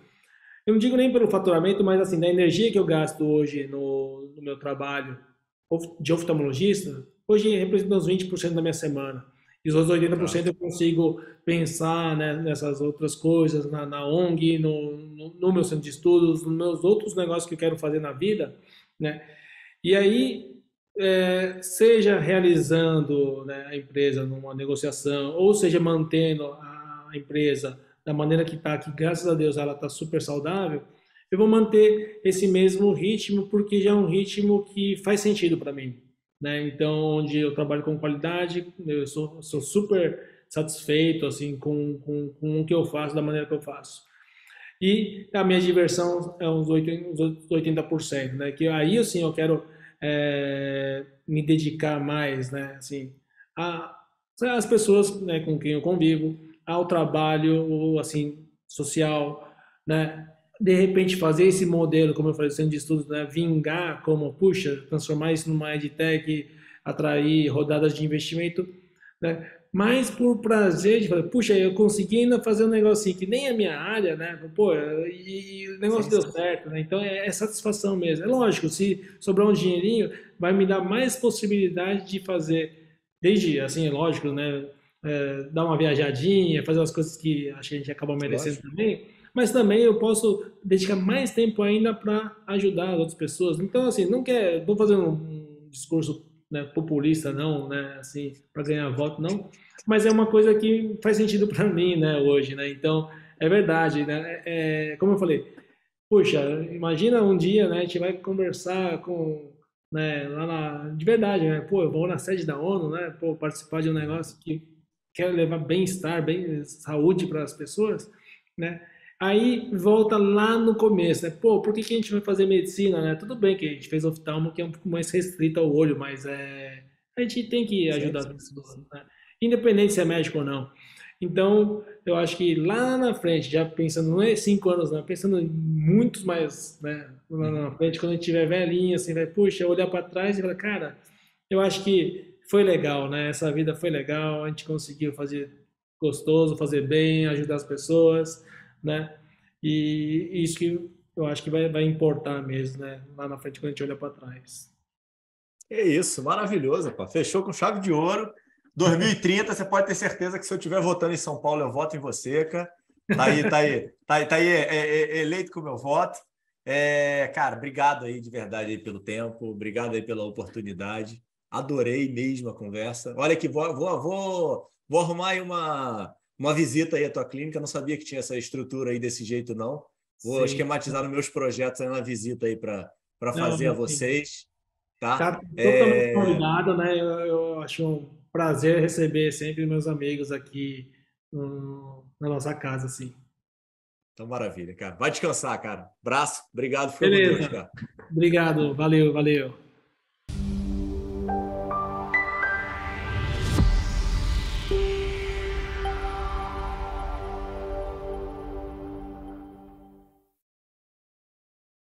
Eu não digo nem pelo faturamento, mas assim, da energia que eu gasto hoje no, no meu trabalho de oftalmologista, hoje representa uns vinte por cento da minha semana. E os outros oitenta por cento eu consigo pensar, né, nessas outras coisas, na, na O N G, no, no, no meu centro de estudos, nos meus outros negócios que eu quero fazer na vida, né? E aí, é, seja realizando, né, a empresa numa negociação, ou seja, mantendo a empresa da maneira que está, que graças a Deus ela está super saudável, eu vou manter esse mesmo ritmo, porque já é um ritmo que faz sentido para mim, né? Então, onde eu trabalho com qualidade, eu sou, sou super satisfeito assim, com, com, com o que eu faço, da maneira que eu faço. E a minha diversão é uns oitenta por cento, né? Que aí, assim, eu quero é, me dedicar mais, né? Assim, a, as pessoas, né, com quem eu convivo, ao trabalho assim, social, né? De repente fazer esse modelo, como eu falei, centro de estudos, né, vingar como, puxa, transformar isso numa edtech, atrair rodadas de investimento, né, mas por prazer de falar, puxa, eu consegui ainda fazer um negócio assim, que nem a minha área, né, pô, e, e o negócio sim, deu sim. certo, né, então é, é satisfação mesmo. É lógico, se sobrar um dinheirinho, vai me dar mais possibilidade de fazer, desde, assim, é lógico, né, é, dar uma viajadinha, fazer umas coisas que acho que a gente acaba merecendo lógico. também, mas também eu posso dedicar mais tempo ainda para ajudar as outras pessoas. Então, assim, não quer, vou fazer um discurso, né, populista, não, né, assim, para ganhar voto, não, mas é uma coisa que faz sentido para mim, né, hoje, né, então, é verdade, né, é, como eu falei, puxa, imagina um dia, né, a gente vai conversar com, né, lá na, de verdade, né, pô, eu vou na sede da ONU, né, pô, participar de um negócio que quer levar bem-estar, bem, saúde para as pessoas, né. Aí volta lá no começo, né? Pô, por que, que a gente vai fazer medicina, né? Tudo bem que a gente fez oftalmo, que é um pouco mais restrito ao olho, mas é... a gente tem que ajudar as pessoas, né? Independente se é médico ou não. Então, eu acho que lá na frente, já pensando, não é cinco anos, não, pensando em muitos mais, né, lá na frente, quando a gente tiver velhinho, assim, vai, puxa, olhar para trás e falar, cara, eu acho que foi legal, né? Essa vida foi legal, a gente conseguiu fazer gostoso, fazer bem, ajudar as pessoas, né? E, e isso que eu acho que vai, vai importar mesmo, né? Lá na frente, quando a gente olha para trás. É isso, maravilhoso, pá. Fechou com chave de ouro. dois mil e trinta, você pode ter certeza que se eu estiver votando em São Paulo, eu voto em você, cara. Tá aí, tá aí, tá aí, tá aí é, é, é eleito com o meu voto. É, cara, obrigado aí de verdade aí pelo tempo, obrigado aí pela oportunidade. Adorei mesmo a conversa. Olha que vou, vou, vou, vou arrumar aí uma, uma visita aí à tua clínica, não sabia que tinha essa estrutura aí desse jeito, não. Vou sim, esquematizar nos meus projetos aí uma visita aí para fazer não, a vocês. Tá, tá totalmente é... convidado, né? Eu, eu acho um prazer receber sempre meus amigos aqui um, na nossa casa, assim. Então, maravilha, cara. Vai descansar, cara. Abraço. Obrigado. Foi beleza. Deus, cara. Obrigado. Valeu, valeu.